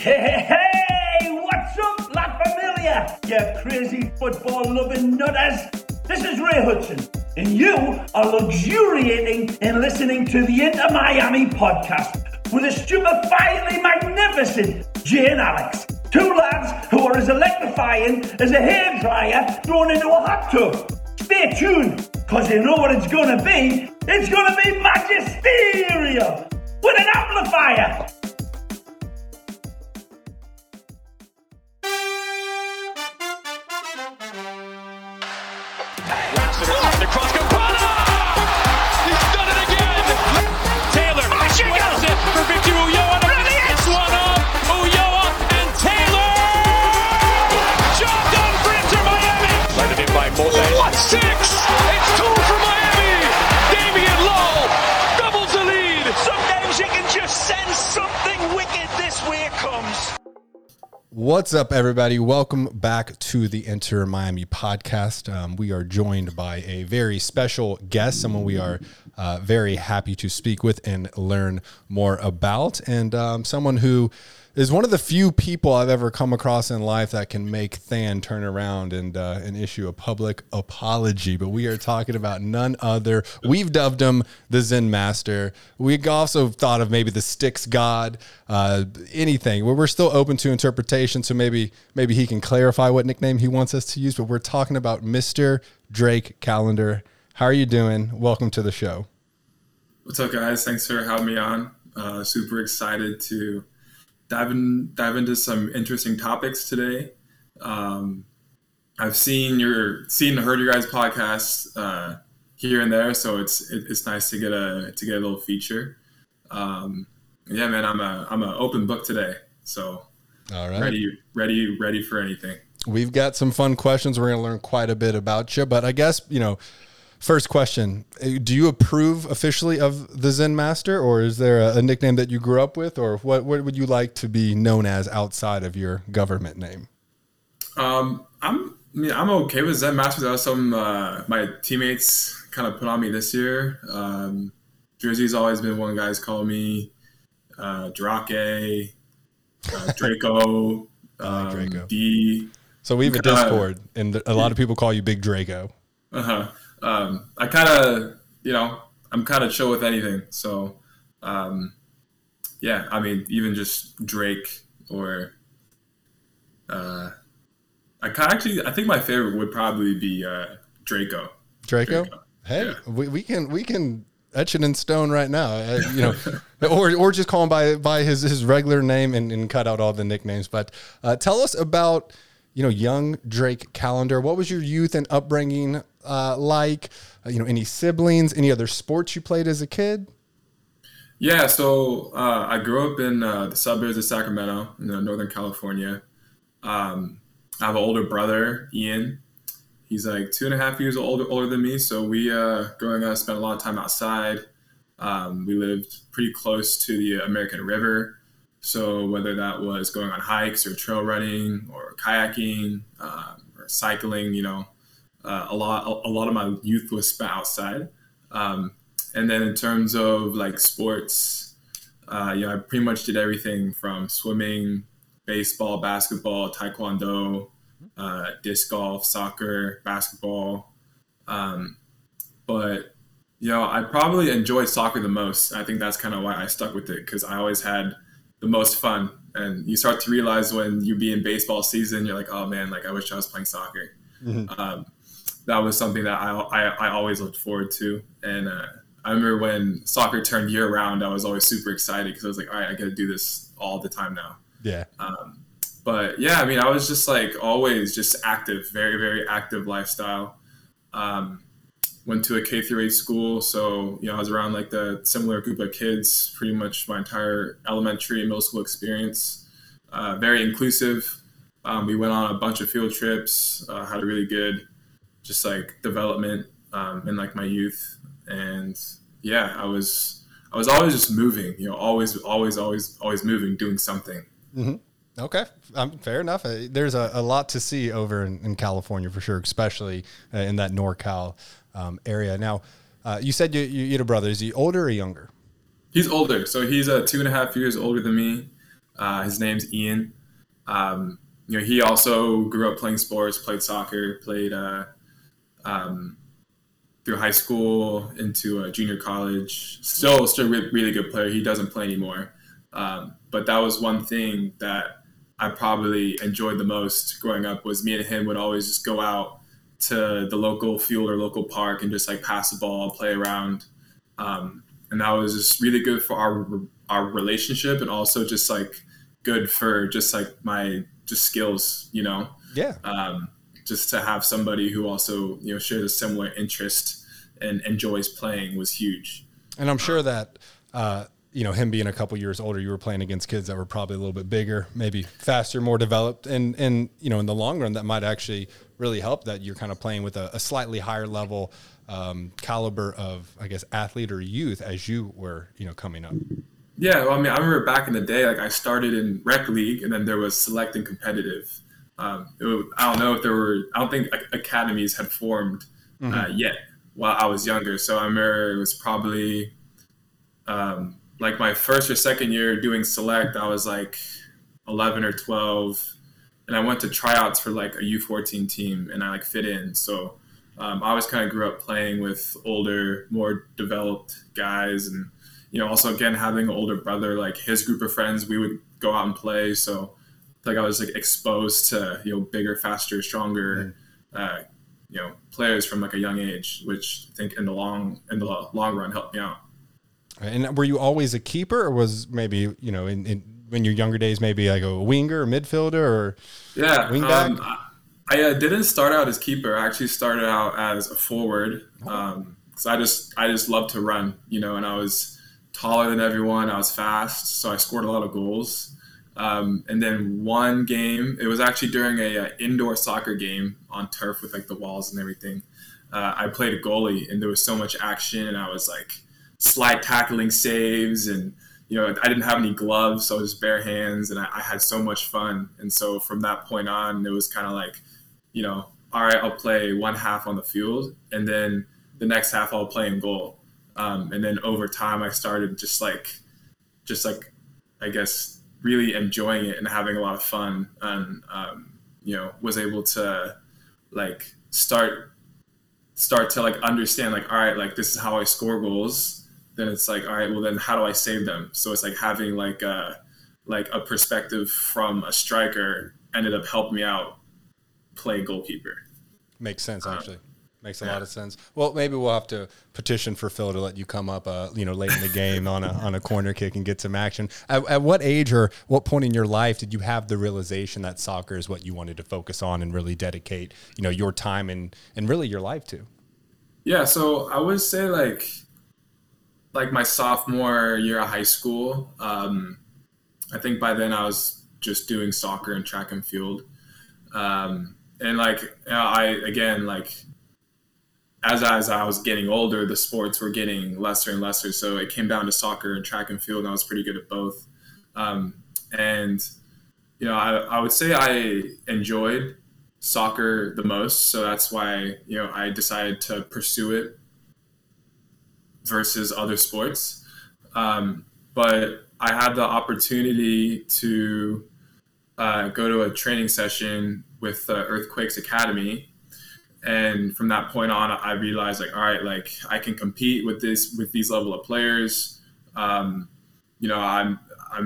Hey, what's up, La Familia, you crazy football-loving nutters? This is Ray Hudson, and you are luxuriating in listening to the Inter Miami podcast with the stupefyingly magnificent Jay and Alex, two lads who are as electrifying as a hairdryer thrown into a hot tub. Stay tuned, because you know what it's going to be. It's going to be magisterial with an amplifier. Six! It's two for Miami! Damien doubles the lead! Sometimes you can just sense something wicked this way it comes. What's up, everybody? Welcome back to the Inter Miami podcast. We are joined by a very special guest, someone we are very happy to speak with and learn more about, and someone who is one of the few people I've ever come across in life that can make Than turn around and issue a public apology. But we are talking about none other. We've dubbed him the Zen Master. We also thought of maybe the Sticks God, anything. We're still open to interpretation, so maybe he can clarify what nickname he wants us to use. But we're talking about Mr. Drake Callender. How are you doing? Welcome to the show. What's up, guys? Thanks for having me on. Super excited to dive into some interesting topics today. I've heard your guys' podcasts here and there, so it's nice to get a little feature. Yeah, man, I'm an open book today, so all right, ready for anything. We've got some fun questions. We're gonna learn quite a bit about you, but I guess first question: do you approve officially of the Zen Master, or is there a nickname that you grew up with, or what would you like to be known as outside of your government name? I'm okay with Zen Master. That was something my teammates kind of put on me this year. Jersey's always been one guy's call me Drake, Draco, Draco. D. So we have a Discord, and a lot of people call you Big Draco. Uh huh. I kind of, I'm kind of chill with anything. So, yeah, I mean, even just Drake or, I think my favorite would probably be, Draco. Draco? Hey, yeah. we can etch it in stone right now, or just call him by his regular name and cut out all the nicknames. But, tell us about, young Drake Callender. What was your youth and upbringing any siblings, any other sports you played as a kid? Yeah, so I grew up in the suburbs of Sacramento, in Northern California. I have an older brother, Ian. He's like 2.5 years older than me, so we, growing up, spent a lot of time outside. We lived pretty close to the American River, so whether that was going on hikes or trail running or kayaking or cycling, a lot of my youth was spent outside. And then in terms of like sports, I pretty much did everything from swimming, baseball, basketball, taekwondo, disc golf, soccer, basketball. But I probably enjoyed soccer the most. I think that's kind of why I stuck with it, because I always had the most fun. And you start to realize when you be in baseball season, you're like, oh man, like I wish I was playing soccer. Mm-hmm. That was something that I always looked forward to, and I remember when soccer turned year round, I was always super excited because I was like, all right, I got to do this all the time now. Yeah. But yeah, I mean, I was just like always just active, very very active lifestyle. Went to a K-8 school, so I was around like the similar group of kids pretty much my entire elementary and middle school experience. Very inclusive. We went on a bunch of field trips, had a really good just like development in like my youth. And yeah, I was always just moving, always moving, doing something. Mm-hmm. Okay. Fair enough. There's a lot to see over in California for sure, especially in that NorCal area. Now, you said you had a brother. Is he older or younger? He's older. So he's 2.5 years older than me. His name's Ian. He also grew up playing sports, played soccer, played through high school into junior college. Still really good player. He doesn't play anymore. But that was one thing that I probably enjoyed the most growing up, was me and him would always just go out to the local field or local park and just like pass the ball, play around. And that was just really good for our relationship, and also just like good for just like my just skills, you know? Yeah. Just to have somebody who also, shares a similar interest and enjoys playing was huge. And I'm sure that, him being a couple years older, you were playing against kids that were probably a little bit bigger, maybe faster, more developed. And in the long run, that might actually really help, that you're kind of playing with a slightly higher level caliber of, I guess, athlete or youth as you were, coming up. Yeah. Well, I remember back in the day, like I started in rec league, and then there was select and competitive. I don't think academies had formed yet while I was younger. So I remember it was probably like my first or second year doing select, I was like 11 or 12, and I went to tryouts for like a U14 team, and I like fit in. So I always kind of grew up playing with older, more developed guys, and, also again, having an older brother, like his group of friends, we would go out and play. So like I was like exposed to, bigger, faster, stronger, players from like a young age, which I think in the long run helped me out. And were you always a keeper, or was maybe, when your younger days, maybe like a winger or midfielder or wing back? I didn't start out as keeper. I actually started out as a forward. So I just loved to run, and I was taller than everyone. I was fast. So I scored a lot of goals. And then one game, it was actually during a indoor soccer game on turf with like the walls and everything. I played a goalie, and there was so much action, and I was like slide tackling saves, and I didn't have any gloves, so I was just bare hands, and I had so much fun. And so from that point on, it was kind of like, all right, I'll play one half on the field, and then the next half I'll play in goal. And then over time, I started just like I guess, really enjoying it and having a lot of fun, and was able to like start to like understand, like, all right, like this is how I score goals. Then it's like, all right, well then how do I save them? So it's like having like a perspective from a striker ended up helping me out play goalkeeper. Makes sense, actually. Makes a lot of sense. Well, maybe we'll have to petition for Phil to let you come up, late in the game on a corner kick and get some action. At what age or what point in your life did you have the realization that soccer is what you wanted to focus on and really dedicate, your time and really your life to? Yeah, so I would say like my sophomore year of high school. I think by then I was just doing soccer and track and field, and like As I was getting older, the sports were getting lesser and lesser. So it came down to soccer and track and field, and I was pretty good at both. I would say I enjoyed soccer the most. So that's why, I decided to pursue it versus other sports. But I had the opportunity to go to a training session with the Earthquakes Academy. And from that point on, I realized like, all right, like I can compete with these level of players. I'm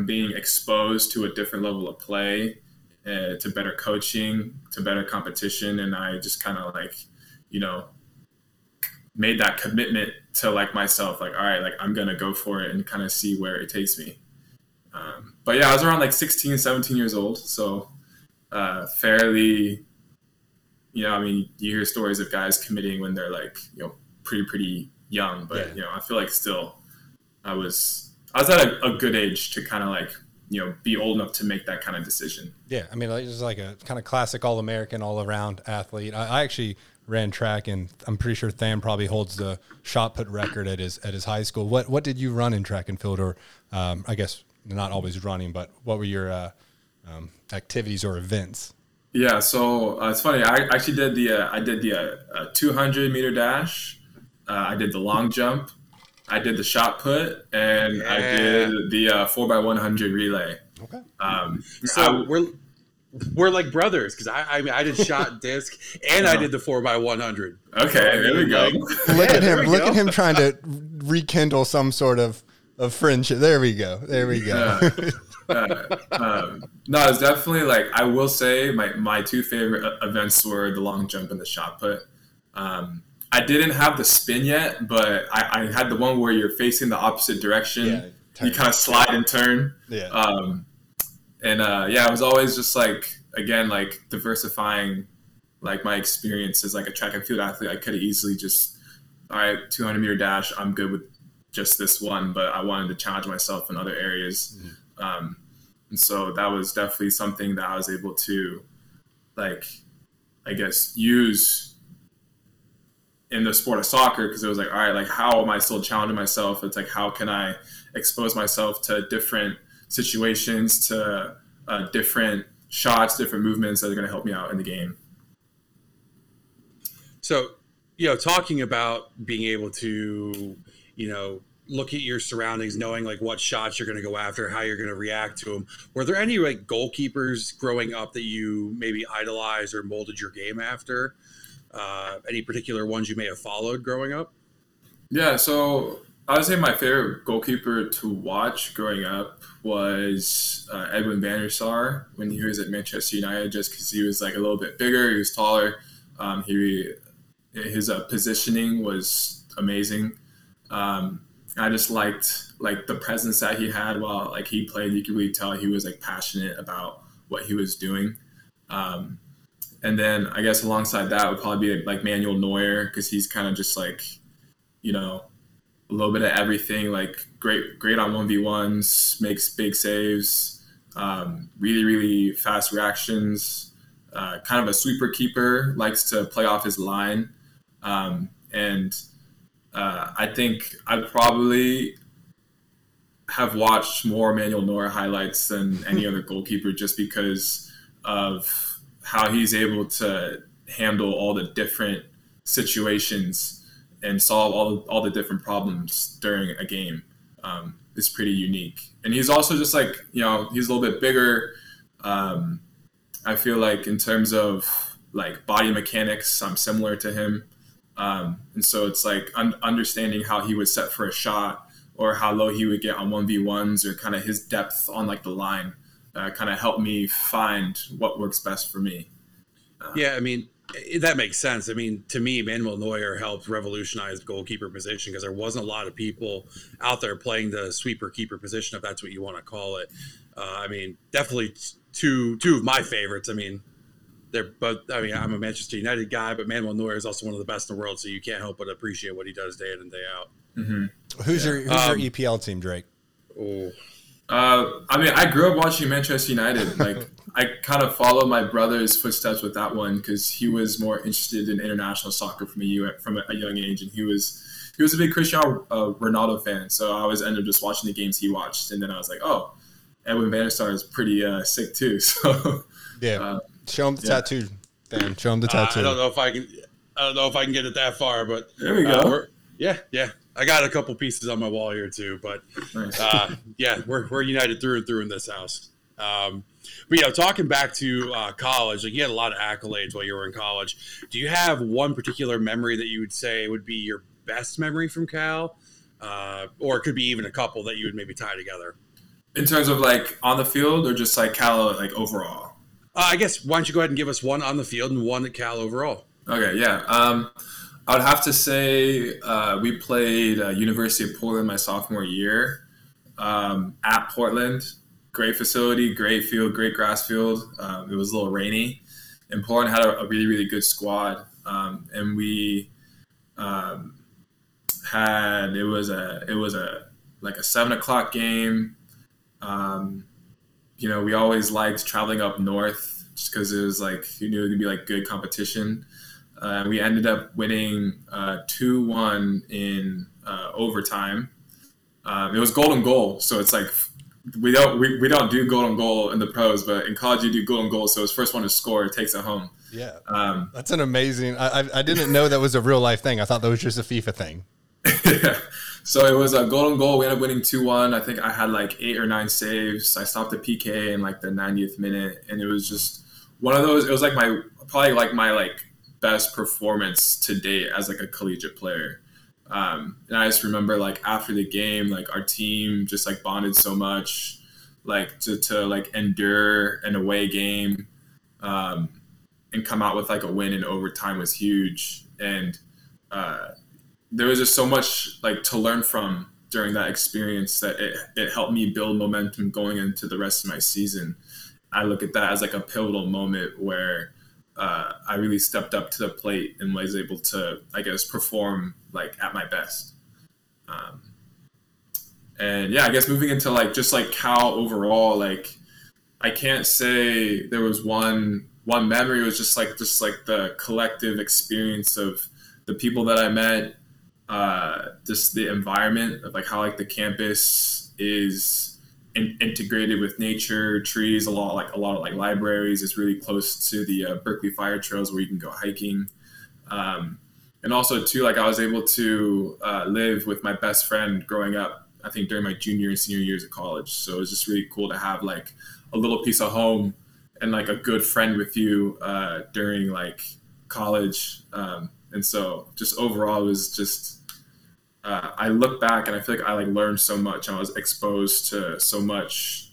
being exposed to a different level of play, to better coaching, to better competition. And I just kind of like, made that commitment to like myself, like, all right, like I'm going to go for it and kind of see where it takes me. But yeah, I was around like 16, 17 years old. So, fairly, you hear stories of guys committing when they're like, pretty young, but I feel like still I was at a good age to kind of like, be old enough to make that kind of decision. Yeah. I mean, it was like a kind of classic all-American, all-around athlete. I actually ran track, and I'm pretty sure Tham probably holds the shot put record at his high school. What did you run in track and field, or, I guess not always running, but what were your, activities or events? Yeah, so it's funny. I actually did the 200-meter dash. I did the long jump. I did the shot put, and I did the 4x100 relay. Okay. We're like brothers because I did shot and disc and I did the 4x100. Okay, there we go. Look at him! Look at him trying to rekindle some sort of friendship. There we go. There we go. No, it's definitely like I will say my two favorite events were the long jump and the shot put. I didn't have the spin yet, but I had the one where you're facing the opposite direction. Yeah, you kind of slide and turn. Yeah. I was always just like, again, like diversifying, like my experience as like a track and field athlete. I could have easily just, all right, 200 meter dash. I'm good with just this one, but I wanted to challenge myself in other areas. Mm-hmm. And so that was definitely something that I was able to, like, I guess, use in the sport of soccer. Cause it was like, all right, like, how am I still challenging myself? It's like, how can I expose myself to different situations, to different shots, different movements that are going to help me out in the game. So, you know, talking about being able to, you know, look at your surroundings, knowing like what shots you're going to go after, how you're going to react to them. Were there any like goalkeepers growing up that you maybe idolized or molded your game after? Any particular ones you may have followed growing up? Yeah, so I would say my favorite goalkeeper to watch growing up was Edwin van der Sar when he was at Manchester United, just because he was like a little bit bigger, he was taller. His positioning was amazing. I just liked like the presence that he had while like he played. You could really tell he was like passionate about what he was doing. And then I guess alongside that would probably be like Manuel Neuer, because he's kind of just like, you know, a little bit of everything, like great on 1v1s, makes big saves, really, really fast reactions, kind of a sweeper keeper, likes to play off his line. I think I probably have watched more Manuel Neuer highlights than any other goalkeeper, just because of how he's able to handle all the different situations and solve all the different problems during a game. Is pretty unique. And he's also just like, you know, he's a little bit bigger. I feel like in terms of like body mechanics, I'm similar to him. And so it's like understanding how he would set for a shot or how low he would get on 1v1s or kind of his depth on like the line kind of helped me find what works best for me. Yeah, I mean, that makes sense. I mean, to me, Manuel Neuer helped revolutionize the goalkeeper position because there wasn't a lot of people out there playing the sweeper keeper position, if that's what you want to call it. I mean, definitely two of my favorites. I mean, they're both. I mean, I'm a Manchester United guy, but Manuel Neuer is also one of the best in the world, so you can't help but appreciate what he does day in and day out. Mm-hmm. Who's your EPL team, Drake? Oh. I mean, I grew up watching Manchester United. Like, I kind of followed my brother's footsteps with that one because he was more interested in international soccer from a young age, and he was a big Cristiano Ronaldo fan. So I always ended up just watching the games he watched, and then I was like, oh, Edwin van der Sar is pretty sick too. So yeah, show him the tattoo. Damn, show him the tattoo. I don't know if I can get it that far, but there we go. Yeah. I got a couple pieces on my wall here too, but we're united through and through in this house. But yeah, talking back to college, like you had a lot of accolades while you were in college. Do you have one particular memory that you would say would be your best memory from Cal, or it could be even a couple that you would maybe tie together? In terms of like on the field, or just like Cal like overall? I guess why don't you go ahead and give us one on the field and one at Cal overall? Okay, yeah. I would have to say we played University of Portland my sophomore year at Portland. Great facility, great field, great grass field. It was a little rainy. And Portland had a really, really good squad. And we had, it was like a 7:00 game. You know, we always liked traveling up north just because it was like, you knew it would be like good competition. We ended up winning 2-1 in overtime. It was golden goal, so it's like we don't do golden goal in the pros, but in college you do golden goal. So it's first one to score takes it home. Yeah, that's an amazing. I didn't know that was a real life thing. I thought that was just a FIFA thing. Yeah. So it was a golden goal. We ended up winning 2-1. I think I had like 8 or 9 saves. I stopped a PK in like the 90th minute, and it was just one of those. It was like my best performance to date as like a collegiate player. And I just remember like after the game, like our team just like bonded so much, like to like endure an away game, and come out with like a win in overtime was huge. And there was just so much like to learn from during that experience that it helped me build momentum going into the rest of my season. I look at that as like a pivotal moment where I really stepped up to the plate and was able to, I guess, perform like at my best. And yeah, I guess moving into like just like Cal overall, like I can't say there was one memory. It was just like the collective experience of the people that I met, just the environment of like how like the campus is integrated with nature, trees, a lot of libraries. It's really close to the Berkeley Fire Trails where you can go hiking, and also too, like I was able to live with my best friend growing up. I think during my junior and senior years of college, so it was just really cool to have like a little piece of home and like a good friend with you during like college, and so just overall it was just. I look back and I feel like I like learned so much. I was exposed to so much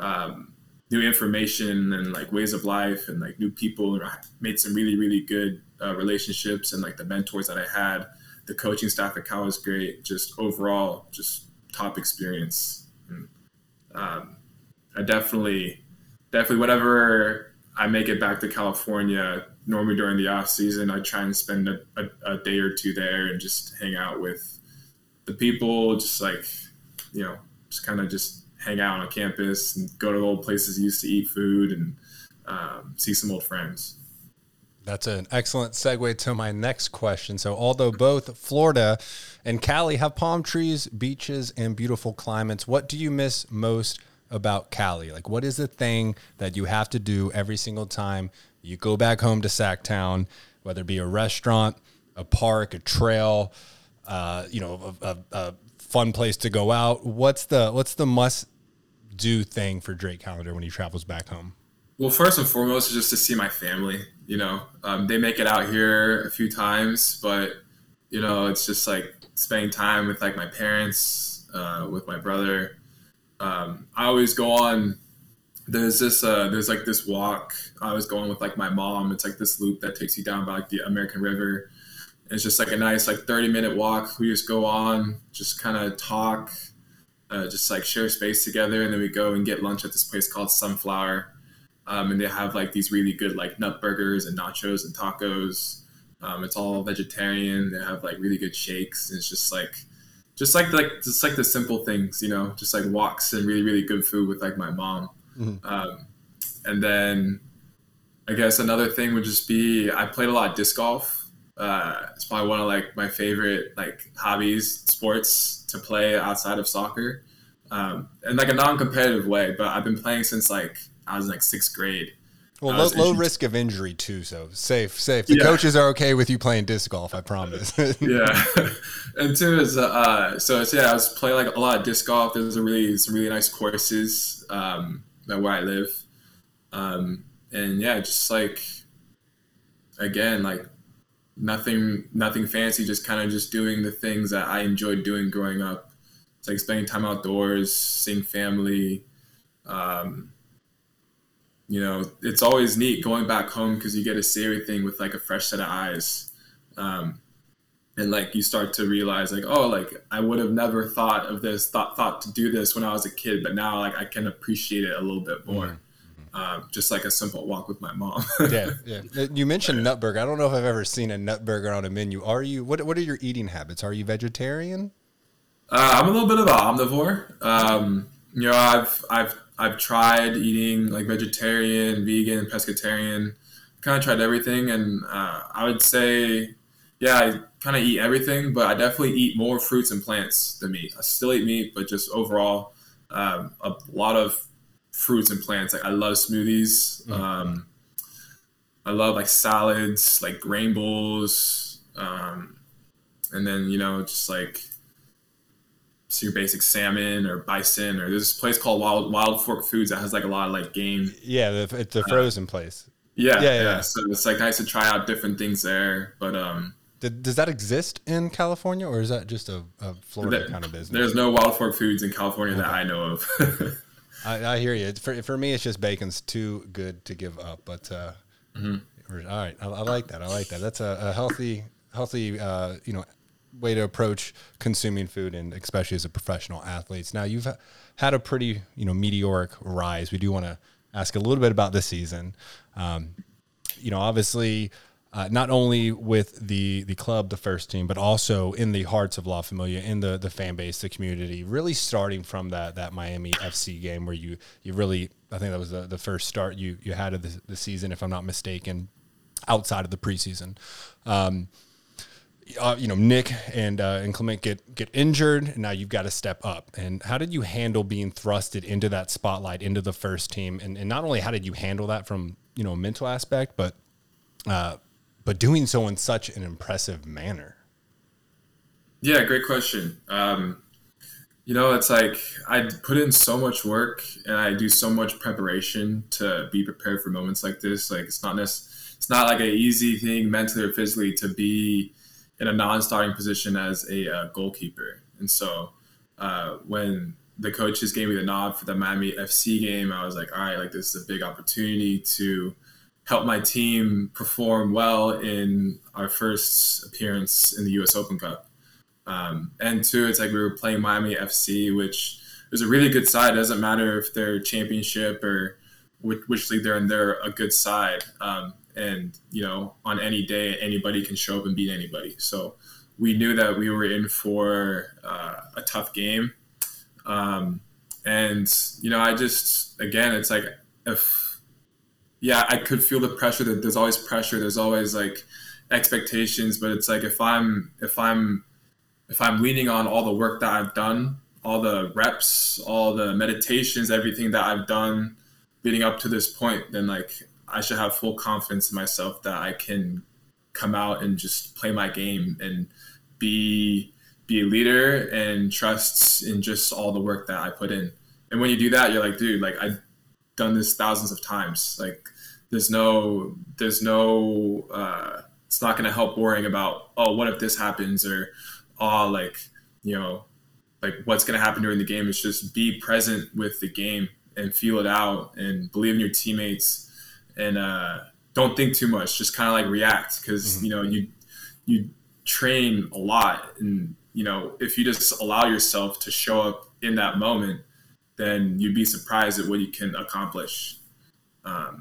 new information and like ways of life and like new people. And I made some really, really good relationships, and like the mentors that I had, the coaching staff at Cal was great. Just overall, just top experience. And, I definitely whenever I make it back to California, normally during the off season, I try and spend a day or two there and just hang out with the people, just like, you know, just kind of just hang out on campus and go to the old places you used to eat food and see some old friends. That's an excellent segue to my next question. So although both Florida and Cali have palm trees, beaches, and beautiful climates, what do you miss most about Cali? Like, what is the thing that you have to do every single time you go back home to Sacktown, whether it be a restaurant, a park, a trail, you know, a fun place to go out? What's the must-do thing for Drake Callender when he travels back home? Well, first and foremost is just to see my family. You know, they make it out here a few times, but you know, it's just like spending time with like my parents, with my brother. I always go on. There's like this walk I was going with like my mom. It's like this loop that takes you down by like the American River. And it's just like a nice like 30-minute walk. We just go on, just kind of talk, just like share space together. And then we go and get lunch at this place called Sunflower. And they have like these really good like nut burgers and nachos and tacos. It's all vegetarian. They have like really good shakes. And it's just like the simple things, you know, just like walks and really, really good food with like my mom. Mm-hmm. And then I guess another thing would just be, I played a lot of disc golf. It's probably one of like my favorite like hobbies, sports to play outside of soccer, in like a non-competitive way, but I've been playing since like I was in like 6th grade. Well, low risk of injury too. So safe. The coaches are okay with you playing disc golf. I promise. Yeah. And two is, I was playing like a lot of disc golf. There's some really nice courses, where I live. And yeah, just like, again, like nothing fancy, just kind of just doing the things that I enjoyed doing growing up. It's like spending time outdoors, seeing family. You know, it's always neat going back home because you get to see everything with like a fresh set of eyes. And like, you start to realize like, oh, like I would have never thought of this, thought to do this when I was a kid, but now like I can appreciate it a little bit more. Mm-hmm. Just like a simple walk with my mom. Yeah. You mentioned nut burger. I don't know if I've ever seen a nut burger on a menu. What are your eating habits? Are you vegetarian? I'm a little bit of an omnivore. You know, I've tried eating like vegetarian, vegan, pescatarian, kind of tried everything. And, I would say, yeah, I kind of eat everything, but I definitely eat more fruits and plants than meat. I still eat meat, but just overall, a lot of fruits and plants. Like I love smoothies. Mm-hmm. I love like salads, like grain bowls. And then, you know, just like so your basic salmon or bison, or there's this place called Wild Fork Foods that has like a lot of like game. Yeah, it's a frozen place. Yeah. So it's like nice to try out different things there. But does that exist in California, or is that just a Florida kind of business? There's no Wild Fork Foods in California that I know of. I hear you. For me, it's just bacon's too good to give up. But all right, I like that. That's a healthy way to approach consuming food, and especially as a professional athlete. Now, you've had a pretty meteoric rise. We do want to ask a little bit about this season. Obviously, not only with the club, the first team, but also in the hearts of La Familia, in the fan base, the community, really starting from that Miami FC game where you really, I think that was the first start you had of the season, if I'm not mistaken, outside of the preseason. Nick and Clement get injured, and now you've got to step up. And how did you handle being thrusted into that spotlight, into the first team? And not only how did you handle that from, a mental aspect, but doing so in such an impressive manner? Yeah, great question. It's like I put in so much work and I do so much preparation to be prepared for moments like this. Like it's not like an easy thing mentally or physically to be in a non-starting position as a goalkeeper. And so when the coaches gave me the nod for the Miami FC game, I was like, all right, like this is a big opportunity to help my team perform well in our first appearance in the US Open Cup. And two, it's like we were playing Miami FC, which is a really good side. It doesn't matter if they're championship or which league they're in, they're a good side. And on any day, anybody can show up and beat anybody. So we knew that we were in for a tough game. I just, again, it's like I could feel the pressure. That there's always pressure. There's always like expectations, but it's like if I'm leaning on all the work that I've done, all the reps, all the meditations, everything that I've done leading up to this point, then like I should have full confidence in myself that I can come out and just play my game and be a leader and trust in just all the work that I put in. And when you do that, you're like, dude, like I've done this thousands of times. Like there's no it's not going to help worrying about, oh, what if this happens? Or, oh, like, like what's going to happen during the game? It's just be present with the game and feel it out and believe in your teammates and don't think too much. Just kind of like react because, you train a lot. And, if you just allow yourself to show up in that moment, then you'd be surprised at what you can accomplish. I've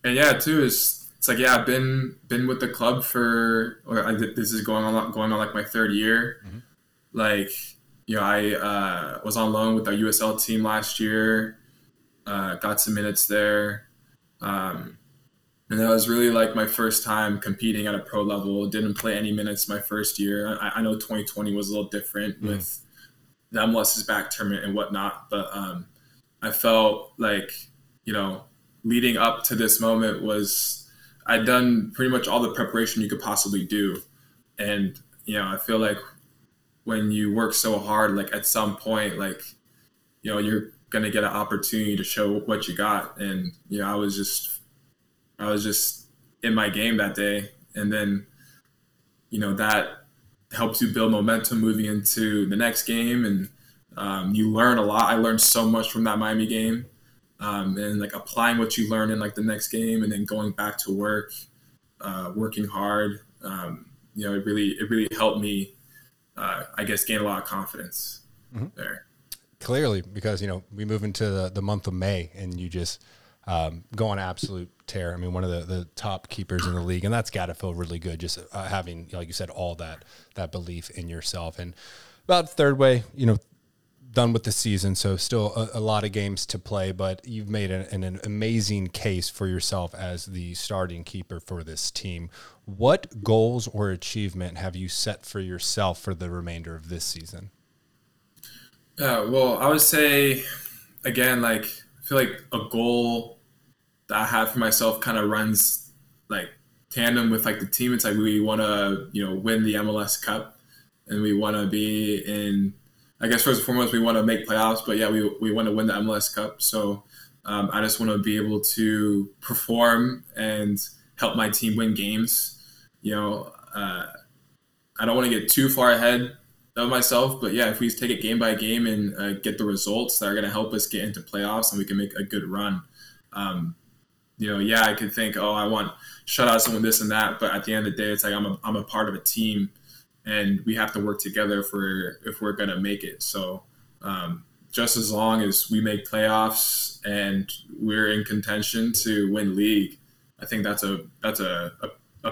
been with the club this is going on like my third year. Mm-hmm. I was on loan with our USL team last year, got some minutes there. And that was really like my first time competing at a pro level. Didn't play any minutes my first year. I know 2020 was a little different with the MLS's back tournament and whatnot, but I felt like, leading up to this moment was I'd done pretty much all the preparation you could possibly do. And, I feel like when you work so hard, like at some point, like, you're going to get an opportunity to show what you got. And, I was just in my game that day. And then, that helps you build momentum moving into the next game. And you learn a lot. I learned so much from that Miami game. And like applying what you learn in like the next game and then going back to work, working hard, it really helped me, gain a lot of confidence there. Clearly, because, we move into the month of May and you just go on absolute tear. I mean, one of the top keepers in the league, and that's got to feel really good just having, like you said, all that belief in yourself. And about third way, done with the season, so still a lot of games to play, but you've made an amazing case for yourself as the starting keeper for this team. What goals or achievement have you set for yourself for the remainder of this season? I would say, again, like I feel like a goal that I have for myself kind of runs like tandem with like the team. It's like we want to, win the MLS Cup and we want to be in I guess first and foremost, we want to make playoffs, but yeah, we want to win the MLS Cup. So I just want to be able to perform and help my team win games. You know, I don't want to get too far ahead of myself, but yeah, if we take it game by game and get the results that are going to help us get into playoffs and we can make a good run. You know, yeah, I could think, oh, I want shutouts and this and that, but at the end of the day, it's like I'm a part of a team. And we have to work together if we're going to make it. So just as long as we make playoffs and we're in contention to win league, I think that's a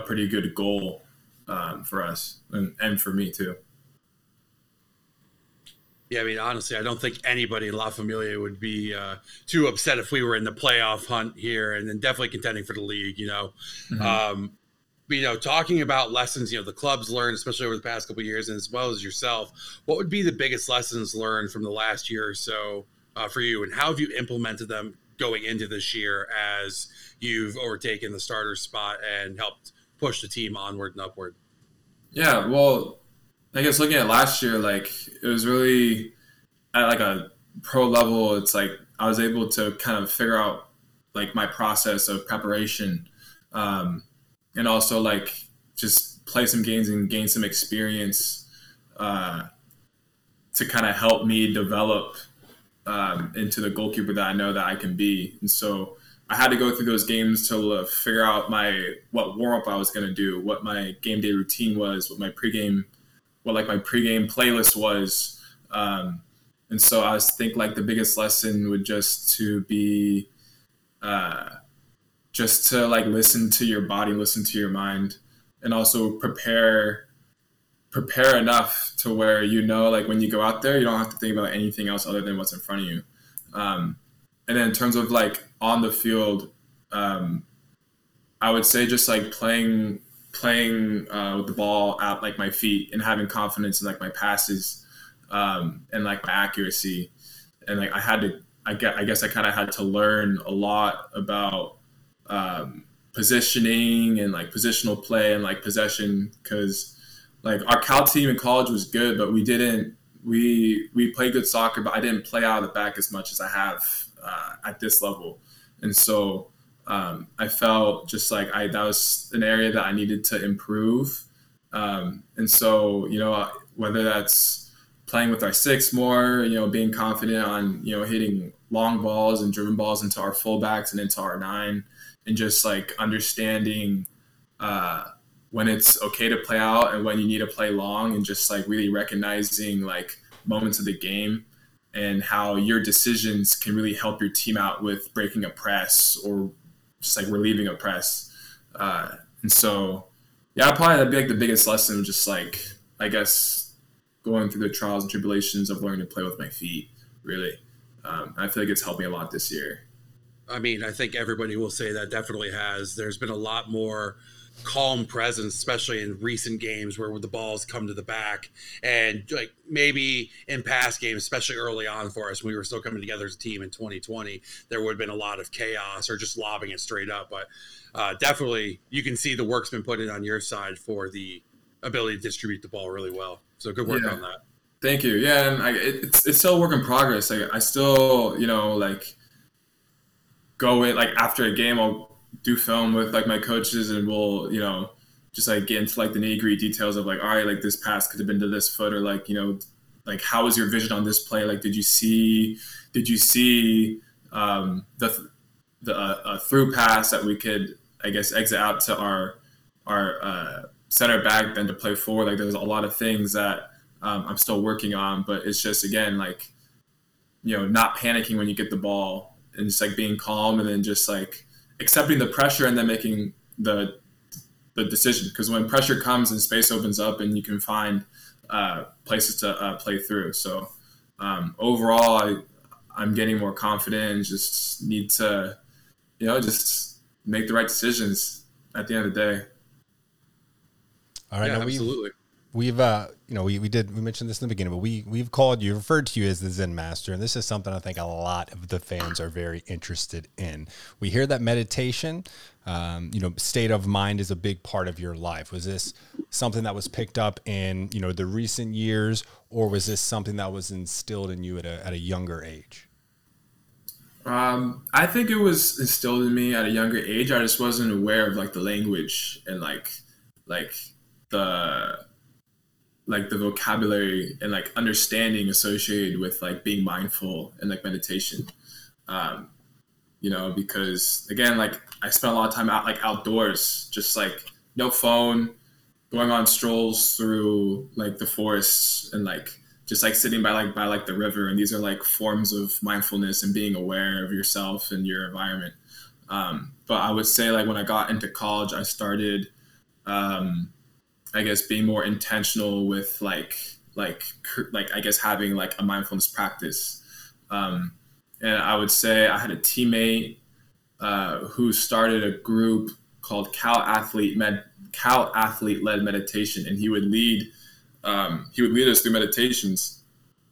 pretty good goal for us and for me too. Yeah, I mean, honestly, I don't think anybody in La Familia would be too upset if we were in the playoff hunt here and then definitely contending for the league, you know. Mm-hmm. You know, talking about lessons, you know, the club's learned, especially over the past couple of years, and as well as yourself, what would be the biggest lessons learned from the last year or so for you, and how have you implemented them going into this year as you've overtaken the starter spot and helped push the team onward and upward? Yeah, well, I guess looking at last year, like, it was really at like a pro level, it's like I was able to kind of figure out like my process of preparation, and also, like, just play some games and gain some experience to kind of help me develop into the goalkeeper that I know that I can be. And so I had to go through those games to figure out what warm-up I was going to do, what my game day routine was, my pregame playlist was. And so I think, like, the biggest lesson would just to be just to like listen to your body, listen to your mind, and also prepare enough to where, you know, like when you go out there, you don't have to think about anything else other than what's in front of you. And then in terms of like on the field, I would say just like playing with the ball at like my feet and having confidence in like my passes and like my accuracy. And like I guess I kind of had to learn a lot about positioning and like positional play and like possession, because like our Cal team in college was good, but we played good soccer, but I didn't play out of the back as much as I have at this level. And so I felt just like that was an area that I needed to improve. And so, you know, whether that's playing with our six more, you know, being confident on, you know, hitting long balls and driven balls into our fullbacks and into our nine, and just like understanding when it's okay to play out and when you need to play long, and just like really recognizing like moments of the game and how your decisions can really help your team out with breaking a press or just like relieving a press. And so, yeah, probably that'd be like the biggest lesson, just like, I guess, going through the trials and tribulations of learning to play with my feet, really. I feel like it's helped me a lot this year. I mean, I think everybody will say that definitely has. There's been a lot more calm presence, especially in recent games where the balls come to the back, and like maybe in past games, especially early on for us, when we were still coming together as a team in 2020, there would have been a lot of chaos or just lobbing it straight up. But definitely you can see the work's been put in on your side for the ability to distribute the ball really well. So good work on that. Thank you. Yeah. And it's still a work in progress. Like, I still, you know, like, go in, like, after a game, I'll do film with, like, my coaches, and we'll, you know, just, like, get into, like, the nitty-gritty details of, like, all right, like, this pass could have been to this foot, or, like, you know, like, how was your vision on this play? Like, did you see the through pass that we could, I guess, exit out to our center back then to play forward? Like, there's a lot of things that I'm still working on, but it's just, again, like, you know, not panicking when you get the ball, and just like being calm, and then just like accepting the pressure, and then making the decision. Because when pressure comes and space opens up, and you can find places to play through. So overall, I'm getting more confident, and just need to, you know, just make the right decisions at the end of the day. All right, yeah, now absolutely. We've, you know, we mentioned this in the beginning, but we've called you, referred to you as the Zen Master, and this is something I think a lot of the fans are very interested in. We hear that meditation, you know, state of mind is a big part of your life. Was this something that was picked up in, you know, the recent years, or was this something that was instilled in you at a younger age? I think it was instilled in me at a younger age. I just wasn't aware of like the language and like the vocabulary and like understanding associated with like being mindful and like meditation, you know, because again, like I spent a lot of time out, like outdoors, just like no phone, going on strolls through like the forests and like just like sitting by the river. And these are like forms of mindfulness and being aware of yourself and your environment. But I would say like when I got into college, I started, I guess being more intentional with like I guess having like a mindfulness practice. And I would say I had a teammate who started a group called Cal Athlete Led Meditation, and he would lead us through meditations,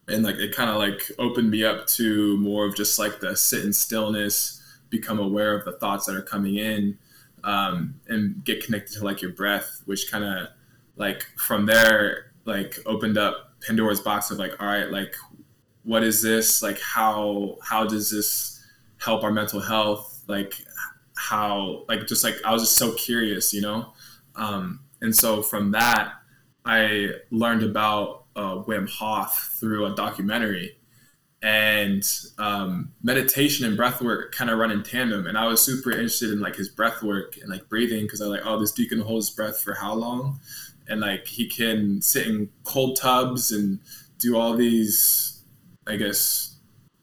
and like it kind of like opened me up to more of just like the sit in stillness, become aware of the thoughts that are coming in, and get connected to like your breath, which kind of like from there like opened up Pandora's box of like, all right, like what is this, like how does this help our mental health, like how, like just like I was just so curious, you know. And so from that I learned about Wim Hof through a documentary, and meditation and breath work kind of run in tandem, and I was super interested in like his breath work and like breathing, because I was like, oh, this dude can hold his breath for how long, and like he can sit in cold tubs and do all these, I guess,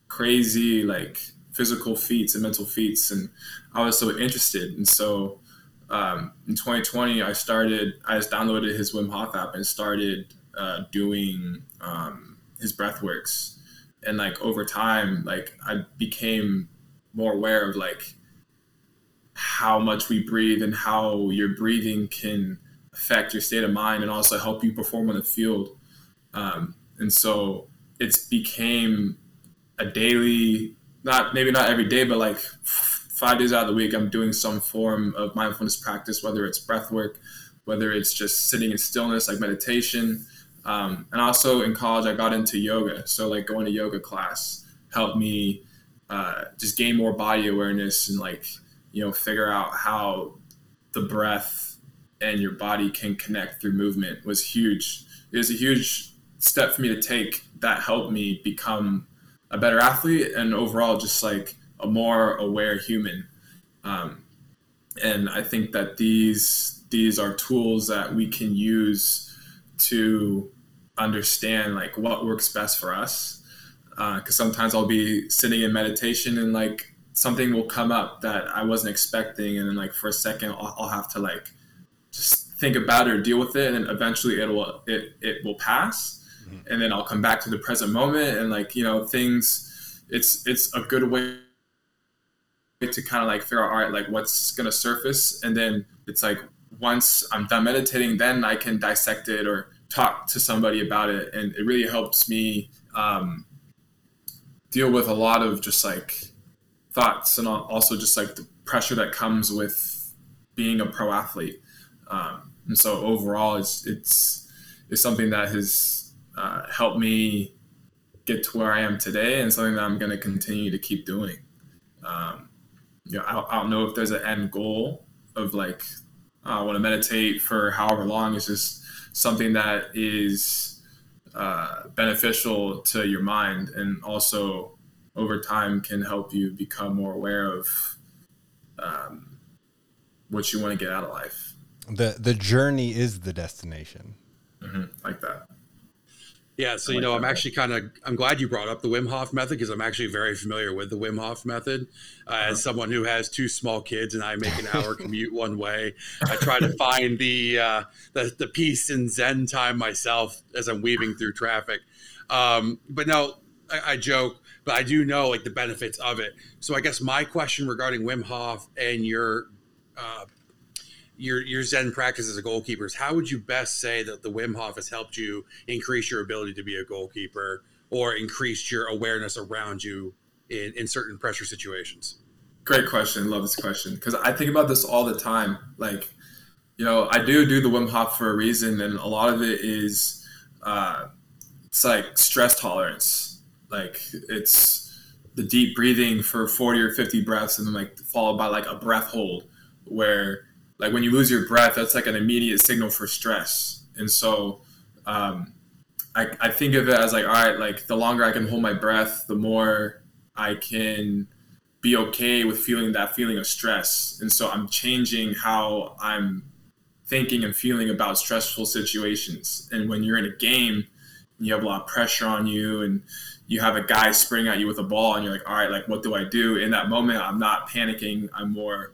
crazy like physical feats and mental feats, and I was so interested. And so in 2020 I just downloaded his Wim Hof app and started doing his breath works. And like over time, like I became more aware of like how much we breathe and how your breathing can affect your state of mind and also help you perform on the field. And so it's became a daily, not maybe not every day, but like 5 days out of the week, I'm doing some form of mindfulness practice, whether it's breath work, whether it's just sitting in stillness, like meditation. And also in college, I got into yoga. So like going to yoga class helped me just gain more body awareness and like, you know, figure out how the breath and your body can connect through movement was huge. It was a huge step for me to take that helped me become a better athlete and overall just like a more aware human. And I think that these are tools that we can use to understand like what works best for us. Cause sometimes I'll be sitting in meditation and like something will come up that I wasn't expecting. And then like for a second, I'll have to like just think about it or deal with it. And eventually it will pass. Mm-hmm. And then I'll come back to the present moment and like, you know, things, it's a good way to kind of like figure out, all right, like what's going to surface. And then it's like, once I'm done meditating, then I can dissect it or talk to somebody about it. And it really helps me deal with a lot of just like thoughts and also just like the pressure that comes with being a pro athlete. And so overall, it's something that has helped me get to where I am today, and something that I'm going to continue to keep doing. You know, I don't know if there's an end goal of like, I want to meditate for however long. It's just something that is beneficial to your mind, and also over time can help you become more aware of what you want to get out of life. The journey is the destination. Mm-hmm. Like that. Yeah. So, you know, I'm glad you brought up the Wim Hof method, because I'm actually very familiar with the Wim Hof method. As someone who has two small kids and I make an hour commute one way, I try to find the peace and Zen time myself as I'm weaving through traffic. But no, I joke, but I do know like the benefits of it. So I guess my question regarding Wim Hof and your your Zen practice as a goalkeeper, how would you best say that the Wim Hof has helped you increase your ability to be a goalkeeper or increase your awareness around you in certain pressure situations? Great question. Love this question, because I think about this all the time. Like, you know, I do the Wim Hof for a reason, and a lot of it is it's like stress tolerance. Like, it's the deep breathing for 40 or 50 breaths, and then like followed by like a breath hold, where like when you lose your breath, that's like an immediate signal for stress. And so I think of it as like, all right, like the longer I can hold my breath, the more I can be okay with feeling that feeling of stress. And so I'm changing how I'm thinking and feeling about stressful situations. And when you're in a game, you have a lot of pressure on you, and you have a guy spring at you with a ball, and you're like, all right, like, what do I do? In that moment, I'm not panicking. I'm more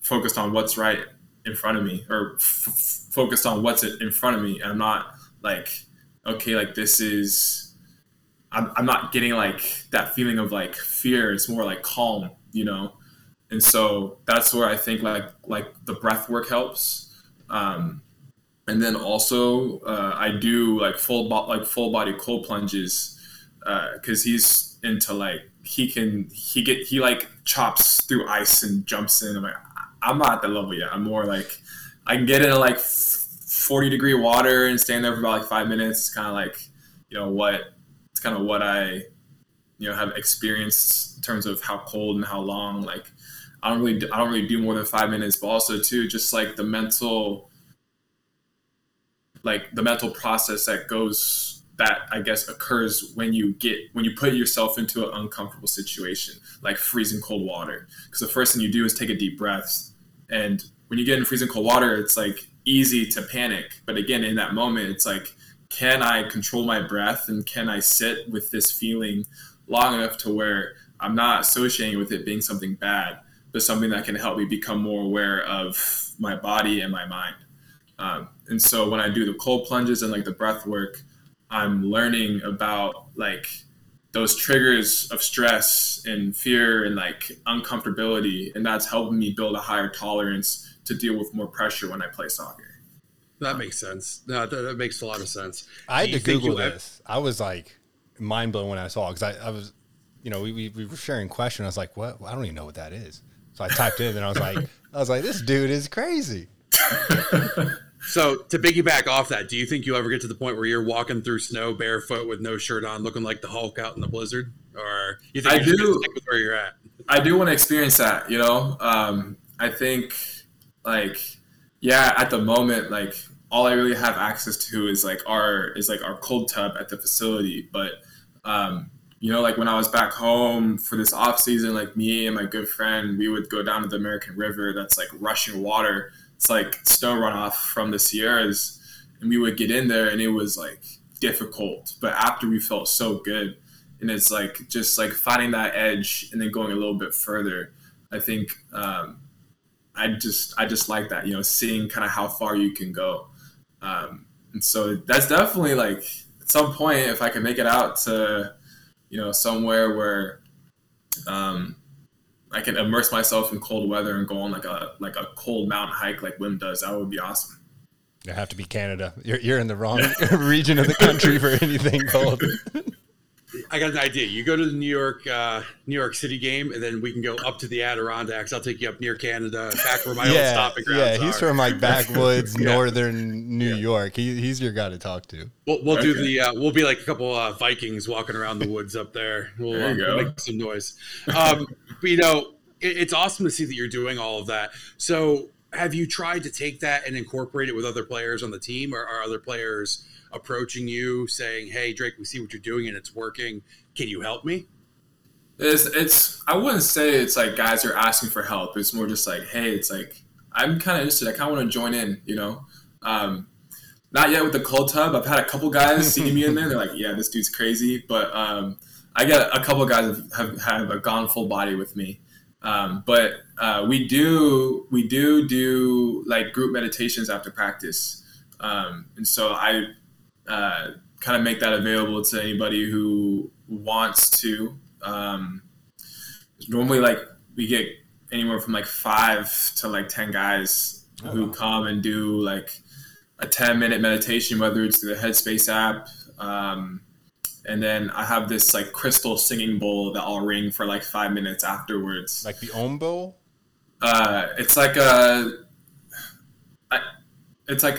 focused on what's right in front of me, or focused on what's in front of me. And I'm not like, okay, like this is, I'm not getting like that feeling of like fear. It's more like calm, you know? And so that's where I think like the breath work helps. And then also I do like full body cold plunges, because he's into like he like chops through ice and jumps in. I'm like, I'm not at that level yet. I'm more like I can get into like 40-degree water and stand there for about like 5 minutes. It's kind of like, you know, what I, you know, have experienced in terms of how cold and how long. Like I don't really do more than 5 minutes, but also too just like the mental process that goes. That I guess occurs when you put yourself into an uncomfortable situation, like freezing cold water. Because the first thing you do is take a deep breath. And when you get in freezing cold water, it's like easy to panic. But again, in that moment, it's like, can I control my breath? And can I sit with this feeling long enough to where I'm not associating with it being something bad, but something that can help me become more aware of my body and my mind. And so when I do the cold plunges and like the breath work, I'm learning about like those triggers of stress and fear and like uncomfortability. And that's helping me build a higher tolerance to deal with more pressure when I play soccer. That makes sense. No, that makes a lot of sense. I had to Google this. I was like mind blown when I saw it. Cause I was, you know, we were sharing questions. I was like, what? I don't even know what that is. So I typed in and I was like, this dude is crazy. So to piggyback off that, do you think you'll ever get to the point where you're walking through snow barefoot with no shirt on, looking like the Hulk out in the blizzard? Or you think you're just stick with where you're at? I do want to experience that, you know? I think, like, yeah, at the moment, like, all I really have access to is, like, our cold tub at the facility. But, you know, like, when I was back home for this off season, like, me and my good friend, we would go down to the American River that's, like, rushing water. It's like snow runoff from the Sierras, and we would get in there and it was like difficult, but after we felt so good. And it's like, just like finding that edge and then going a little bit further. I think, I just like that, you know, seeing kind of how far you can go. And so that's definitely like at some point, if I can make it out to, you know, somewhere where, I can immerse myself in cold weather and go on like a cold mountain hike like Wim does. That would be awesome. It'd have to be Canada. You're in the wrong region of the country for anything cold. I got an idea. You go to the New York City game, and then we can go up to the Adirondacks. I'll take you up near Canada, back where my old stopping grounds are. Yeah, he's from like backwoods, northern New York. He's your guy to talk to. We'll do the we'll be like a couple Vikings walking around the woods up there. We'll make some noise. But, you know, it's awesome to see that you're doing all of that. So, have you tried to take that and incorporate it with other players on the team, or are other players approaching you saying, hey, Drake, we see what you're doing and it's working. Can you help me? It's I wouldn't say it's like guys are asking for help. It's more just like, hey, it's like, I'm kind of interested. I kind of want to join in, you know? Not yet with the cold tub. I've had a couple guys see me in there. They're like, yeah, this dude's crazy. But I got a couple guys have gone full body with me. But we do like group meditations after practice. And so I kind of make that available to anybody who wants to. Normally, like, we get anywhere from like 5 to like 10 guys who come and do like a 10-minute meditation, whether it's through the Headspace app. And then I have this like crystal singing bowl that I'll ring for like 5 minutes afterwards. Like the Om bowl? It's like a, it's like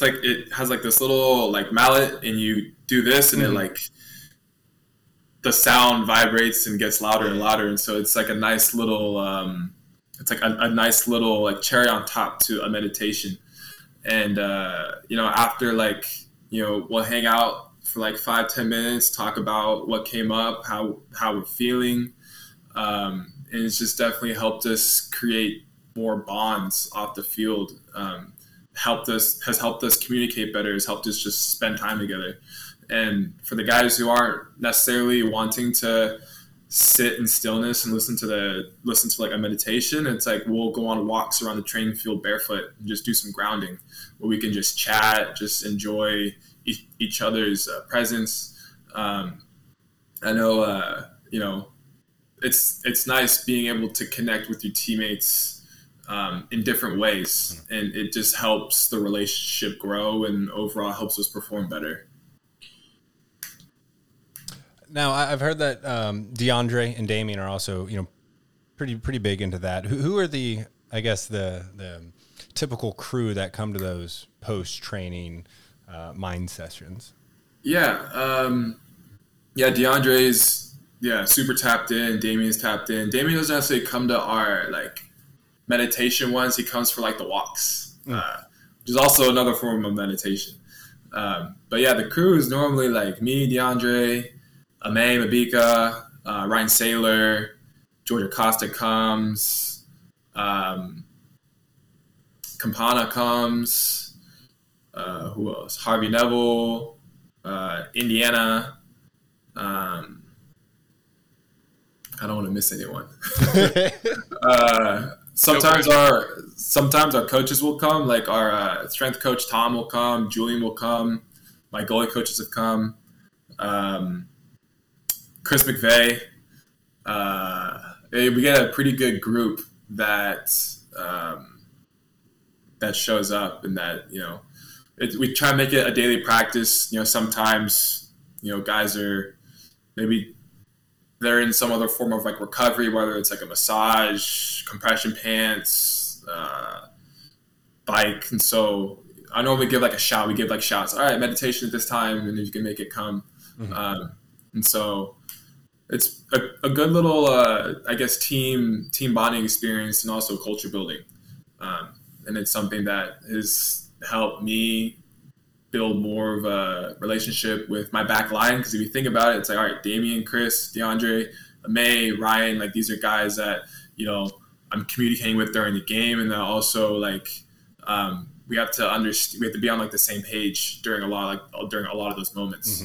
it has like this little like mallet and you do this and it like the sound vibrates and gets louder and louder. And so it's like a nice little, it's like a nice little like cherry on top to a meditation. And, you know, after like, you know, we'll hang out for like 5-10 minutes, talk about what came up, how we're feeling. And it's just definitely helped us create more bonds off the field. Has helped us communicate better, has helped us just spend time together. And for the guys who aren't necessarily wanting to sit in stillness and listen to like a meditation, it's like we'll go on walks around the training field barefoot and just do some grounding where we can just chat, just enjoy each other's presence. I know, you know, it's nice being able to connect with your teammates in different ways, and it just helps the relationship grow and overall helps us perform better. Now, I've heard that DeAndre and Damien are also, you know, pretty big into that. Who are the, I guess, the typical crew that come to those post-training mind sessions? Yeah. DeAndre's super tapped in. Damien's tapped in. Damien doesn't necessarily come to our, like, meditation ones. He comes for, like, the walks, which is also another form of meditation. But, yeah, the crew is normally, like, me, DeAndre, Amay, Mabika, Ryan Saylor, Georgia Costa comes, Campana comes, who else? Harvey Neville, Indiana. I don't want to miss anyone. Sometimes our coaches will come, like our strength coach Tom will come, Julian will come, my goalie coaches have come. Chris McVay, we get a pretty good group that shows up, and that, you know, we try to make it a daily practice. You know, sometimes, you know, guys are maybe they're in some other form of like recovery, whether it's like a massage, compression pants, bike. And so I normally give like a shout. We give like shouts. All right, meditation at this time, and if you can make it come. And so it's a good little, I guess, team bonding experience, and also culture building. And it's something that has helped me build more of a relationship with my back line. Because if you think about it, it's like, all right, Damien, Chris, DeAndre, Amay, Ryan, like these are guys that, you know, I'm communicating with during the game. And then also, like, we have to be on like the same page during a lot of those moments.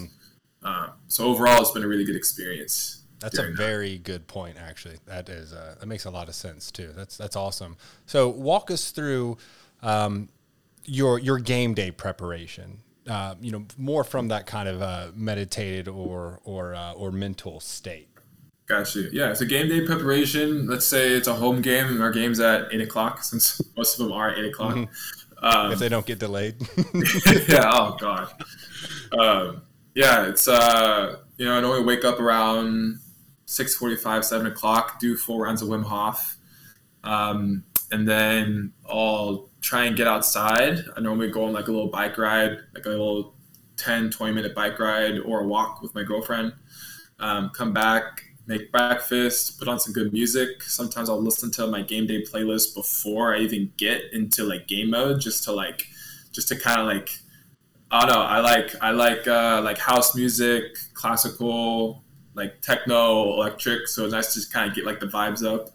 So overall, it's been a really good experience. That's a very good point, actually. That is, that makes a lot of sense too. That's awesome. So walk us through your game day preparation. You know, more from that kind of meditated or mental state. Gotcha. Yeah. So game day preparation. Let's say it's a home game, and our game's at 8:00, since most of them are at 8:00. If they don't get delayed. Yeah. Oh God. Yeah, it's, you know, I normally wake up around 6:45, 7:00, do 4 rounds of Wim Hof, and then I'll try and get outside. I normally go on like a little bike ride, like a little 10, 20-minute bike ride or a walk with my girlfriend. Come back, make breakfast, put on some good music. Sometimes I'll listen to my game day playlist before I even get into like game mode, just to kind of like, I don't know. I like house music, classical, like techno, electric. So it's nice to just kind of get like the vibes up.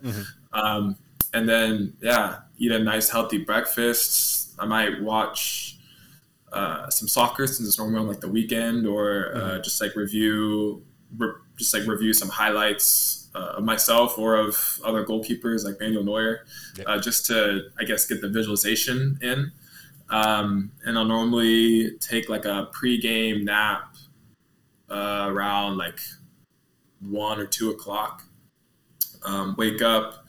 And then, eat a nice healthy breakfast. I might watch some soccer, since it's normally on like the weekend, or just like review some highlights of myself or of other goalkeepers like Manuel Neuer, just to, I guess, get the visualization in. And I'll normally take like a pregame nap around like 1 or 2 o'clock. Wake up,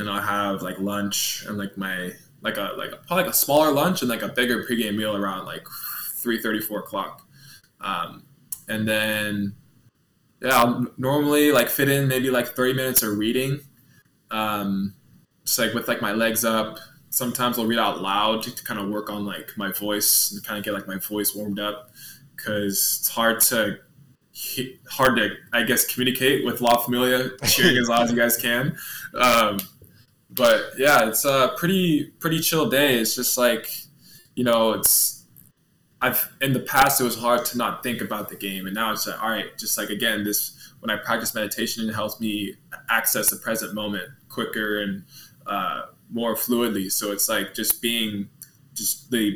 and I'll have like lunch and like my probably a smaller lunch and like a bigger pregame meal around like 3:30, 4 o'clock, and then I'll normally like fit in maybe like 30 minutes of reading, just like with like my legs up. Sometimes I'll read out loud to kind of work on like my voice and kind of get like my voice warmed up, because it's hard to I guess communicate with La Familia cheering as loud as you guys can. But yeah, it's a pretty chill day. It's just like, you know, in the past it was hard to not think about the game, and now it's like, all right, just like again, when I practice meditation, it helps me access the present moment quicker and more fluidly. So it's like just really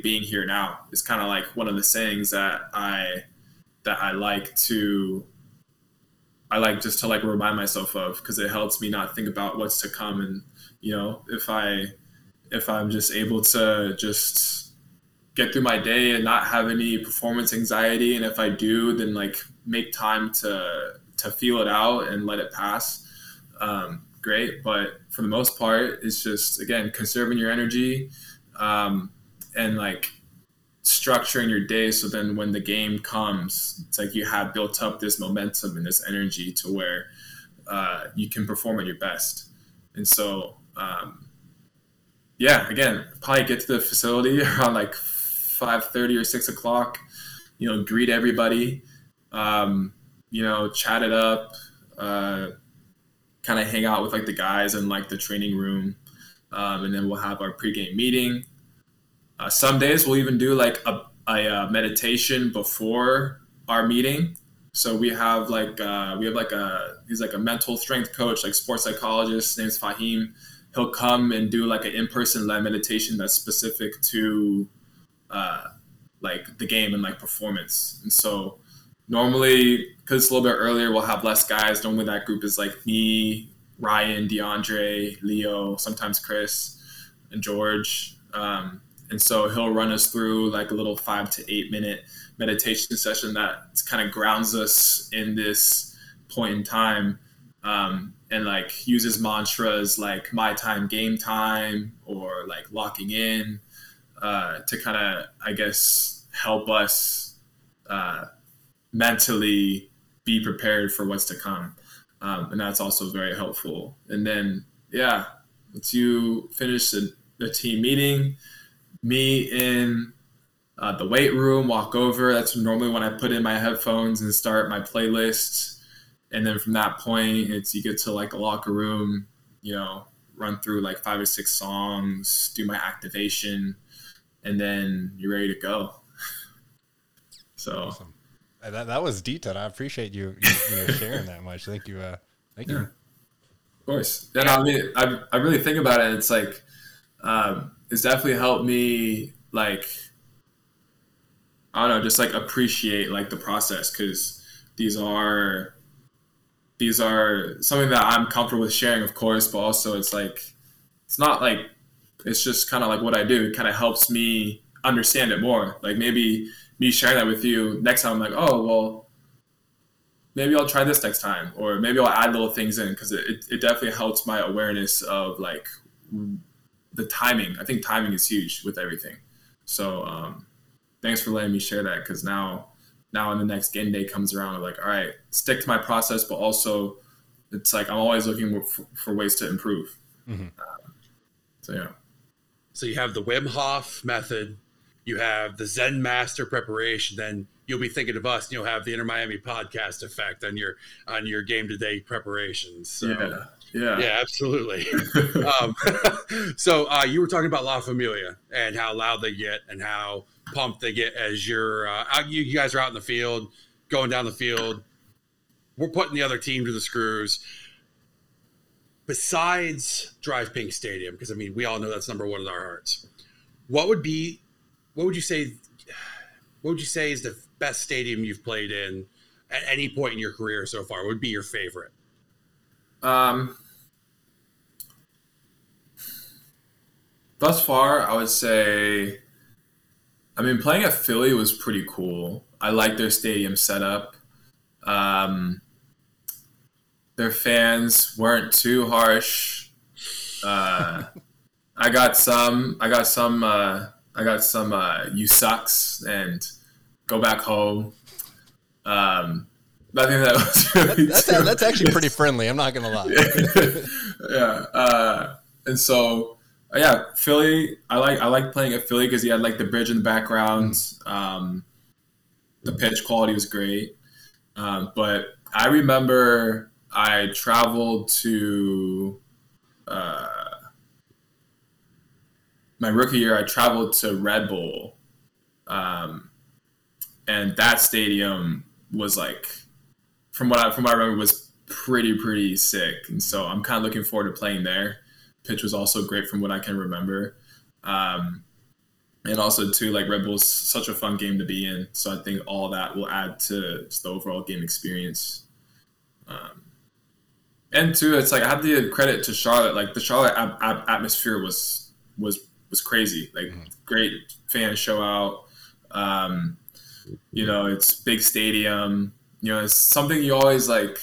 being here now is kind of like one of the sayings that I like to. I like just to like remind myself of, because it helps me not think about what's to come. And you know, if I'm just able to just get through my day and not have any performance anxiety, and if I do, then like make time to feel it out and let it pass, great. But for the most part, it's just again conserving your energy, and like structuring your day, so then when the game comes, it's like you have built up this momentum and this energy to where you can perform at your best. And so again, probably get to the facility around like 5:30 or 6 o'clock, you know, greet everybody, you know, chat it up, kind of hang out with like the guys in like the training room, and then we'll have our pregame meeting. Some days we'll even do like a meditation before our meeting. So we have a mental strength coach, like sports psychologist, his name's Fahim. He'll come and do like an in-person live meditation that's specific to like the game and like performance. And so normally, because it's a little bit earlier, we'll have less guys. Normally that group is like me, Ryan, DeAndre, Leo, sometimes Chris and George. And so he'll run us through like a little 5 to 8 minute meditation session that kind of grounds us in this point in time, and like uses mantras like my time, game time, or like locking in, to kind of, I guess, help us mentally be prepared for what's to come. And that's also very helpful. And then, yeah, once you finish the team meeting, me in the weight room, walk over. That's normally when I put in my headphones and start my playlist. And then from that point, you get to like a locker room, you know, run through like 5 or 6 songs, do my activation, and then you're ready to go. So awesome. That was detailed. I appreciate you sharing that much. Thank you. Thank you. Of course. And I mean, I really think about it. It's like, it's definitely helped me, like, I don't know, just like appreciate like the process, because these are something that I'm comfortable with sharing, of course, but also it's like, it's not like, it's just kind of like what I do. It kind of helps me understand it more. Like maybe me sharing that with you next time, I'm like, oh, well, maybe I'll try this next time, or maybe I'll add little things in, because it definitely helps my awareness of like the timing. I think timing is huge with everything. So thanks for letting me share that, because now when the next game day comes around, I'm like, all right, stick to my process, but also it's like I'm always looking for ways to improve. Mm-hmm. So yeah. So you have the Wim Hof method, you have the Zen master preparation, then you'll be thinking of us, and you'll have the Inter Miami podcast effect on your game to day preparations. So. Yeah. Yeah, absolutely. So you were talking about La Familia and how loud they get and how pumped they get as you're out, you guys are out in the field, going down the field. We're putting the other team to the screws. Besides Drive Pink Stadium, because, I mean, we all know that's number one in our hearts. What would you say is the best stadium you've played in at any point in your career so far? What would be your favorite? Thus far, I would say, I mean, playing at Philly was pretty cool. I like their stadium setup. Their fans weren't too harsh. I got some you sucks and go back home. Nothing that was really that's actually pretty friendly. I'm not gonna lie. And so Philly. I like playing at Philly because he had like the bridge in the background. The pitch quality was great. But I remember I traveled to my rookie year. I traveled to Red Bull, and that stadium was like. From what I remember, was pretty sick, and so I'm kind of looking forward to playing there. Pitch was also great from what I can remember, and also too like Red Bull's such a fun game to be in. So I think all that will add to the overall game experience. And too, it's like I have to give credit to Charlotte. Like the Charlotte atmosphere was crazy. Like great fan show out. It's big stadium. It's something you always like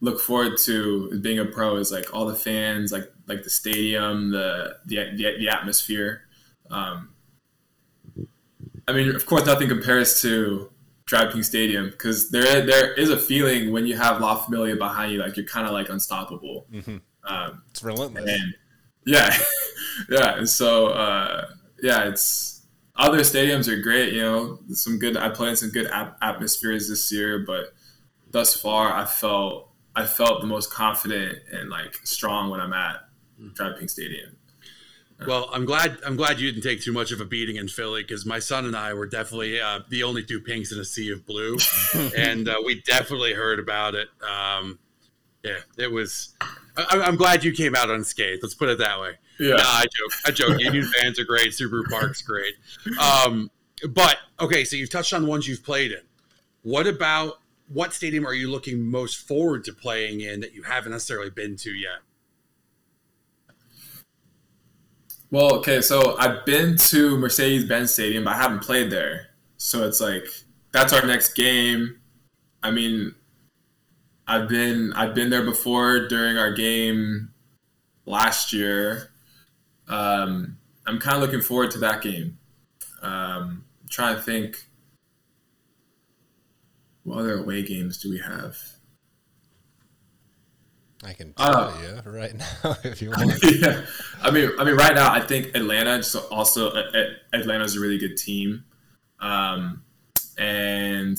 look forward to being a pro is like all the fans, like the stadium, the atmosphere. Of course, nothing compares to Drive Pink Stadium because there is a feeling when you have La Familia behind you, like you're kind of like unstoppable. Mm-hmm. It's relentless. And so it's. Other stadiums are great, I played in some good atmospheres this year, but thus far I felt the most confident and like strong when I'm at Drive Pink Stadium. Well, I'm glad you didn't take too much of a beating in Philly because my son and I were definitely the only two pinks in a sea of blue, and we definitely heard about it. It was. I'm glad you came out unscathed. Let's put it that way. Yeah, no, I joke. Union fans are great. Subaru Park's great. But okay, so you've touched on the ones you've played in. What stadium are you looking most forward to playing in that you haven't necessarily been to yet? Well, okay, so I've been to Mercedes-Benz Stadium, but I haven't played there. So it's like that's our next game. I mean, I've been there before during our game last year. I'm kind of looking forward to that game. I'm trying to think, what other away games do we have? I can tell you right now if you want. Yeah. I mean, right now I think Atlanta. Also, Atlanta's a really good team, and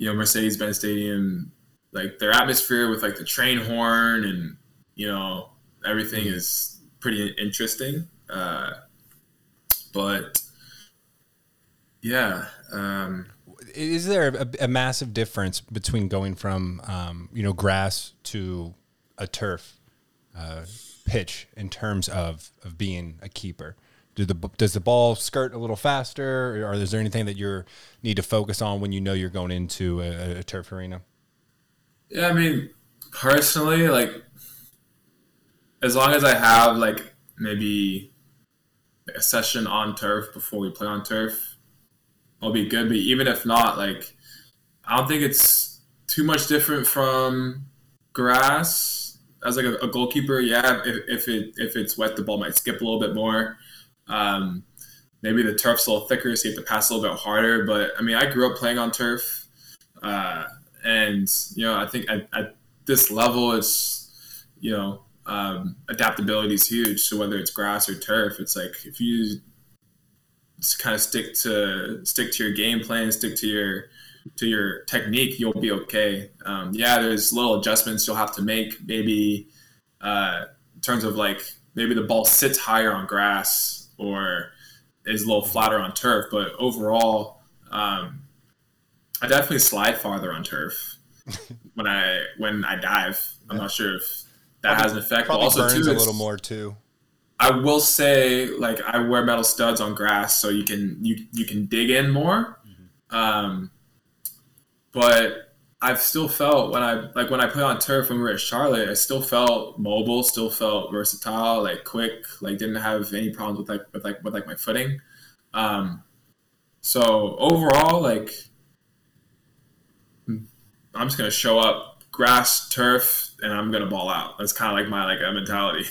Mercedes-Benz Stadium, like their atmosphere with like the train horn and everything is pretty interesting. Is there a massive difference between going from grass to a turf pitch in terms of being a keeper? Does the ball skirt a little faster, or is there anything that you need to focus on when you know you're going into a turf arena? Yeah, I mean, personally, like, as long as I have, like, maybe a session on turf before we play on turf, I'll be good. But even if not, like, I don't think it's too much different from grass. As, like, a goalkeeper, yeah, if it's wet, the ball might skip a little bit more. Maybe the turf's a little thicker, so you have to pass a little bit harder. But, I mean, I grew up playing on turf. I think at this level, it's, adaptability is huge. So whether it's grass or turf, it's like if you just kind of stick to your game plan, stick to your technique, you'll be okay. There's little adjustments you'll have to make. Maybe in terms of like maybe the ball sits higher on grass or is a little flatter on turf, but overall, I definitely slide farther on turf when I dive. I'm not sure if. That has an effect. Probably also, burns too, a little more too. I will say, like, I wear metal studs on grass, so you can dig in more. Mm-hmm. But I've still felt when I play on turf when we were at Charlotte, I still felt mobile, still felt versatile, like quick, like didn't have any problems with my footing. So overall, like, I'm just gonna show up grass, turf. and I'm going to ball out. That's kind of like my mentality.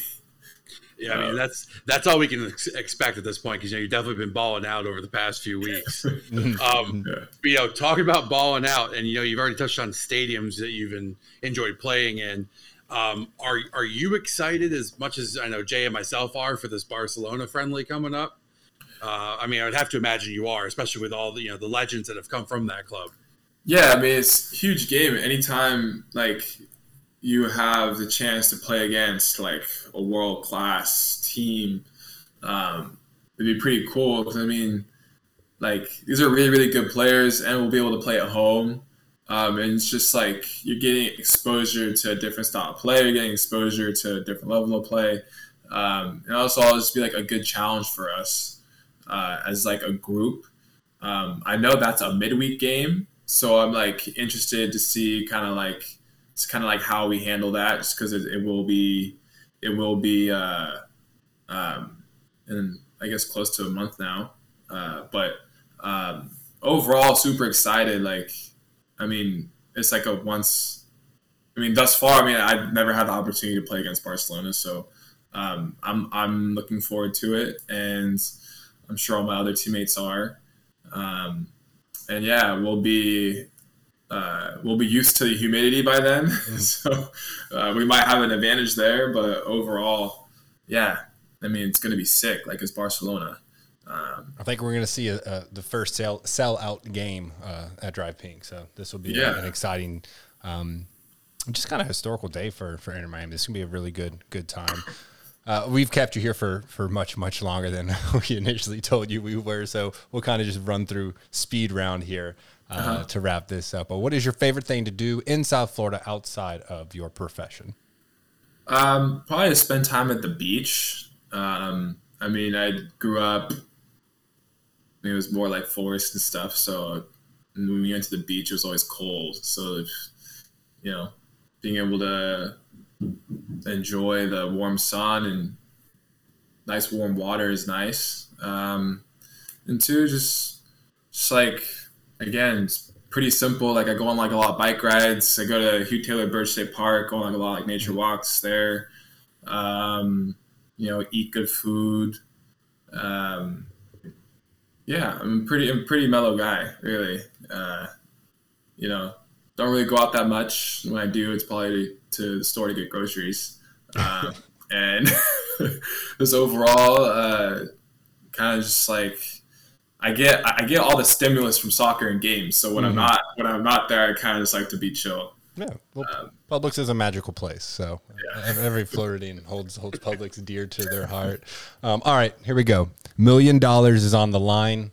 Yeah, I mean, that's all we can expect at this point, because, you know, you've definitely been balling out over the past few weeks. You know, talking about balling out, and, you know, you've already touched on stadiums that you've enjoyed playing in. Are you excited as much as I know Jay and myself are for this Barcelona friendly coming up? I mean, I would have to imagine you are, especially with all the, you know, the legends that have come from that club. Yeah, I mean, it's a huge game. Anytime, like, you have the chance to play against, like, a world-class team, it'd be pretty cool. Because, I mean, like, these are really, really good players, and we'll be able to play at home. And it's just, like, you're getting exposure to a different style of play. You're getting exposure to a different level of play. And also, it'll just be, like, a good challenge for us as, like, a group. I know that's a midweek game, so I'm, like, interested to see kind of like how we handle that, just because it will be and I guess close to a month now. But overall, super excited. Like, I mean, it's like a once. I mean, thus far, I mean, I've never had the opportunity to play against Barcelona, so I'm looking forward to it, and I'm sure all my other teammates are. And yeah, we'll be used to the humidity by then, so we might have an advantage there. But overall, yeah, I mean, it's going to be sick. Like, it's Barcelona. I think we're going to see the first sell-out game at Drive Pink. So this will be an exciting, just kind of historical day for Inter Miami. This is going to be a really good time. We've kept you here for much longer than we initially told you we were, so we'll kind of just run through speed round here to wrap this up. But what is your favorite thing to do in South Florida outside of your profession? Probably to spend time at the beach. I mean, I grew up, it was more like forest and stuff, so when we went to the beach, it was always cold. So, if, you know, being able to enjoy the warm sun and nice warm water is nice. And two, just like, again, it's pretty simple. Like, I go on like a lot of bike rides. I go to Hugh Taylor Birch State Park, go on like a lot of like nature walks there. You know, eat good food. Yeah, I'm a pretty mellow guy, really. You know, don't really go out that much. When I do, it's probably to the store to get groceries. And just overall, kind of just like, I get all the stimulus from soccer and games. So when I'm not there, I kind of just like to be chill. Yeah, well, Publix is a magical place. So every Floridian holds Publix dear to their heart. All right, here we go. $1 million is on the line.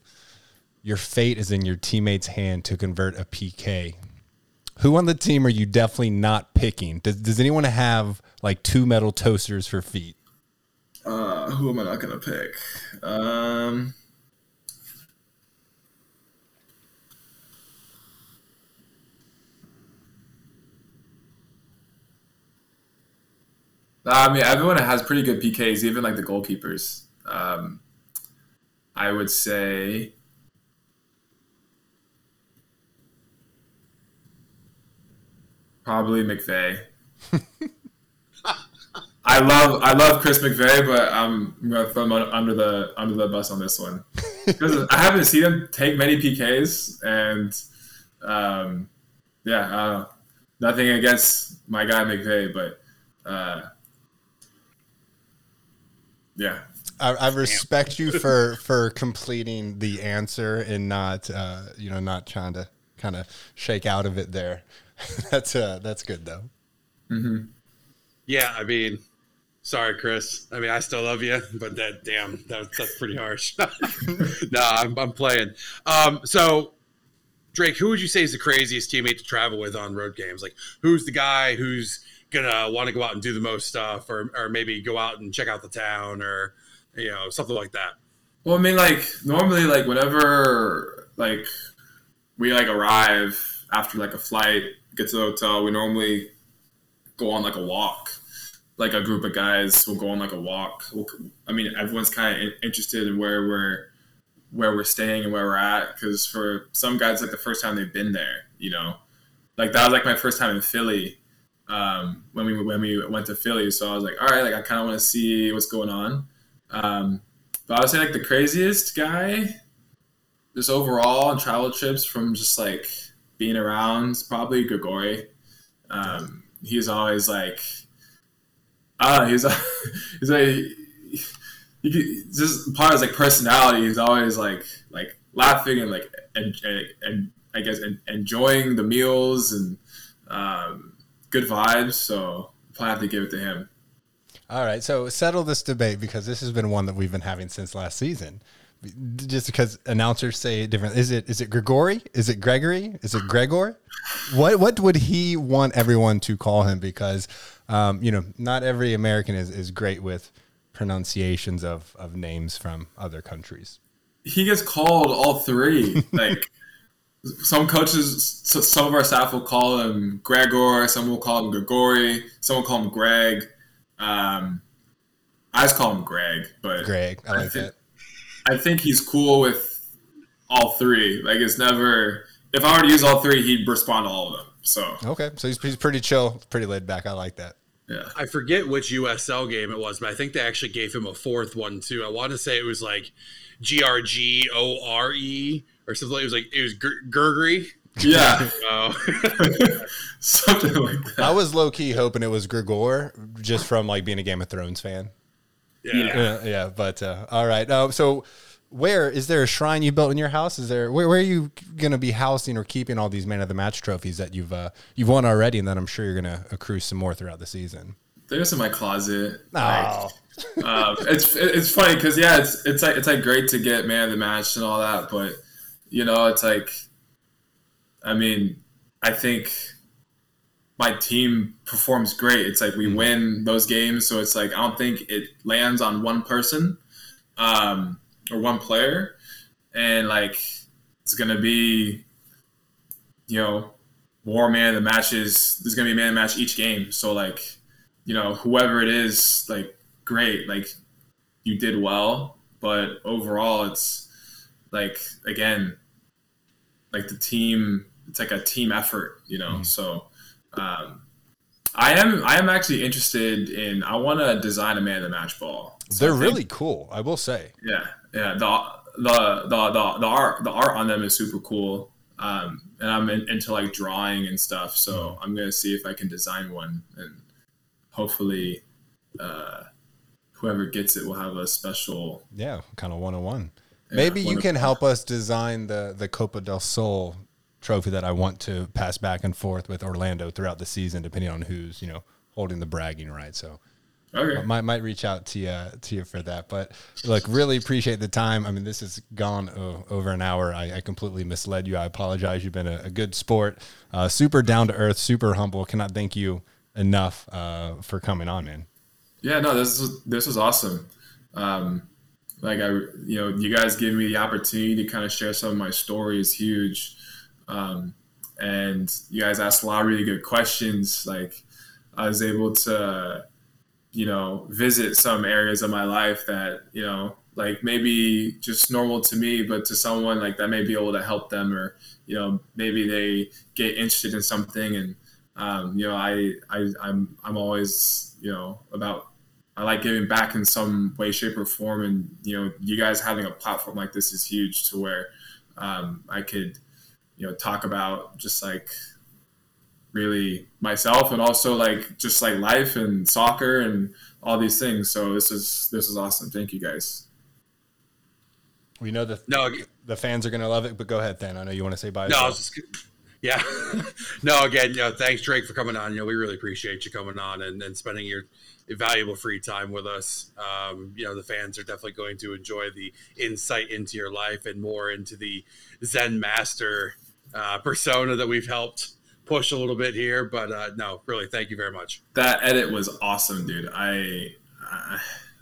Your fate is in your teammate's hand to convert a PK. Who on the team are you definitely not picking? Does anyone have, like, two metal toasters for feet? Who am I not going to pick? I mean, everyone has pretty good PKs, even, like, the goalkeepers. I would say... probably McVay. I love Chris McVay, but I'm gonna throw him under the bus on this one, because I haven't seen him take many PKs, and nothing against my guy McVay, but yeah. I respect you for completing the answer and not not trying to kind of shake out of it there. That's good though. Mm-hmm. Yeah, I mean, sorry, Chris. I mean, I still love you, but that's pretty harsh. No, I'm playing. So, Drake, who would you say is the craziest teammate to travel with on road games? Like, who's the guy who's gonna want to go out and do the most stuff, or maybe go out and check out the town, or, you know, something like that? Well, I mean, like, normally, like, whenever, like, we, like, arrive after, like, a flight, get to the hotel, we normally go on, like, a walk. Like, a group of guys will go on, like, a walk. I mean, everyone's kind of interested in where we're staying and where we're at, because for some guys, like, the first time they've been there, you know. Like, that was, like, my first time in Philly. when we went to Philly. So I was like, all right, like I kind of want to see what's going on. But I would say like the craziest guy just overall on travel trips from just like being around, probably Grigori. He's always like, he's like, you could, just part of his like personality. He's always like laughing and like, and I guess enjoying the meals and good vibes. So I'll probably have to give it to him. All right. So settle this debate, because this has been one that we've been having since last season, just because announcers say it differently. Is it Grigori? Is it Gregory? Is it Gregor? What would he want everyone to call him? Because, not every American is great with pronunciations of names from other countries. He gets called all three. Like some coaches, some of our staff will call him Gregor. Some will call him Grigori. Some will call him Greg. I just call him Greg, but Greg, I like that. I think he's cool with all three. Like it's never, if I were to use all three, he'd respond to all of them. So, okay. So he's pretty chill, pretty laid back. I like that. Yeah. I forget which USL game it was, but I think they actually gave him a fourth one too. I want to say it was like Grigore or something. It was Grigori. Yeah. Something like that. I was low key hoping it was Grigor, just from like being a Game of Thrones fan. Yeah. But all right. So where is there a shrine you built in your house? Is there where are you going to be housing or keeping all these man of the match trophies that you've won already, and then I'm sure you're going to accrue some more throughout the season? There's in my closet. Oh. Like, it's funny because it's like great to get man of the match and all that, but it's like, I mean, I think my team performs great. It's like we win those games, so it's like I don't think it lands on one person or one player, and like it's gonna be more man of the matches. There's gonna be a man of the match each game, so like whoever it is, like great, like you did well, but overall it's like again like the team. It's like a team effort, So. I am actually interested in. I want to design a man of the match ball. So they're really cool, I will say. Yeah. The art on them is super cool. And I'm into like drawing and stuff. So I'm gonna see if I can design one, and hopefully, whoever gets it will have a special. Yeah, kind of 101. Maybe you can help us design the Copa del Sol trophy that I want to pass back and forth with Orlando throughout the season, depending on who's, holding the bragging right. So okay. I might reach out to you for that, but look, really appreciate the time. I mean, this has gone over an hour. I completely misled you. I apologize. You've been a good sport, super down to earth, super humble. Cannot thank you enough, for coming on, man. Yeah, no, this was awesome. You guys gave me the opportunity to kind of share some of my story is huge. And you guys asked a lot of really good questions. Like I was able to, visit some areas of my life that, like maybe just normal to me, but to someone like that may be able to help them, or, maybe they get interested in something. And, I'm always, I like giving back in some way, shape or form. And, you guys having a platform like this is huge, to where, I could, talk about just like really myself, and also like just like life and soccer and all these things. So this is awesome. Thank you guys. We know the fans are going to love it, but go ahead, Dan. I know you want to say bye. No, yeah. No, again, thanks Drake for coming on. We really appreciate you coming on and spending your valuable free time with us. The fans are definitely going to enjoy the insight into your life and more into the Zen master persona that we've helped push a little bit here, but no, really, thank you very much. That edit was awesome, dude. I'm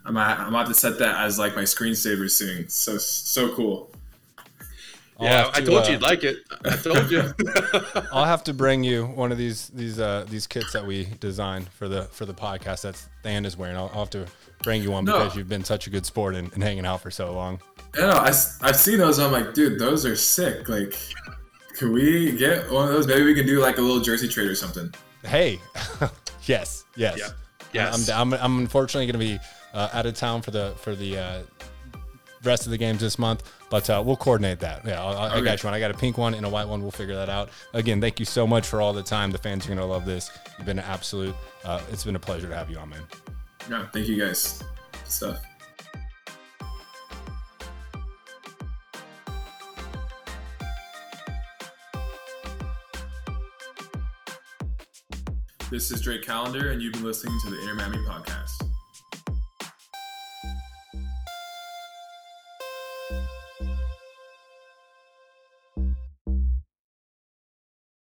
about to set that as like my screensaver soon. So cool. Yeah, I told you you'd like it. I told you. I'll have to bring you one of these kits that we designed for the podcast that Stan is wearing. I'll have to bring you one because you've been such a good sport and hanging out for so long. Yeah, I've seen those. I'm like, dude, those are sick. Like, can we get one of those? Maybe we can do like a little jersey trade or something. Hey, Yes. Yes. Yeah. Yes. I'm unfortunately going to be out of town for the rest of the games this month, but we'll coordinate that. Yeah, I got you one. I got a pink one and a white one. We'll figure that out. Again, thank you so much for all the time. The fans are going to love this. You've been an absolute. It's been a pleasure to have you on, man. Yeah, thank you guys. Good stuff. This is Drake Callender, and you've been listening to the Inter Miami Podcast.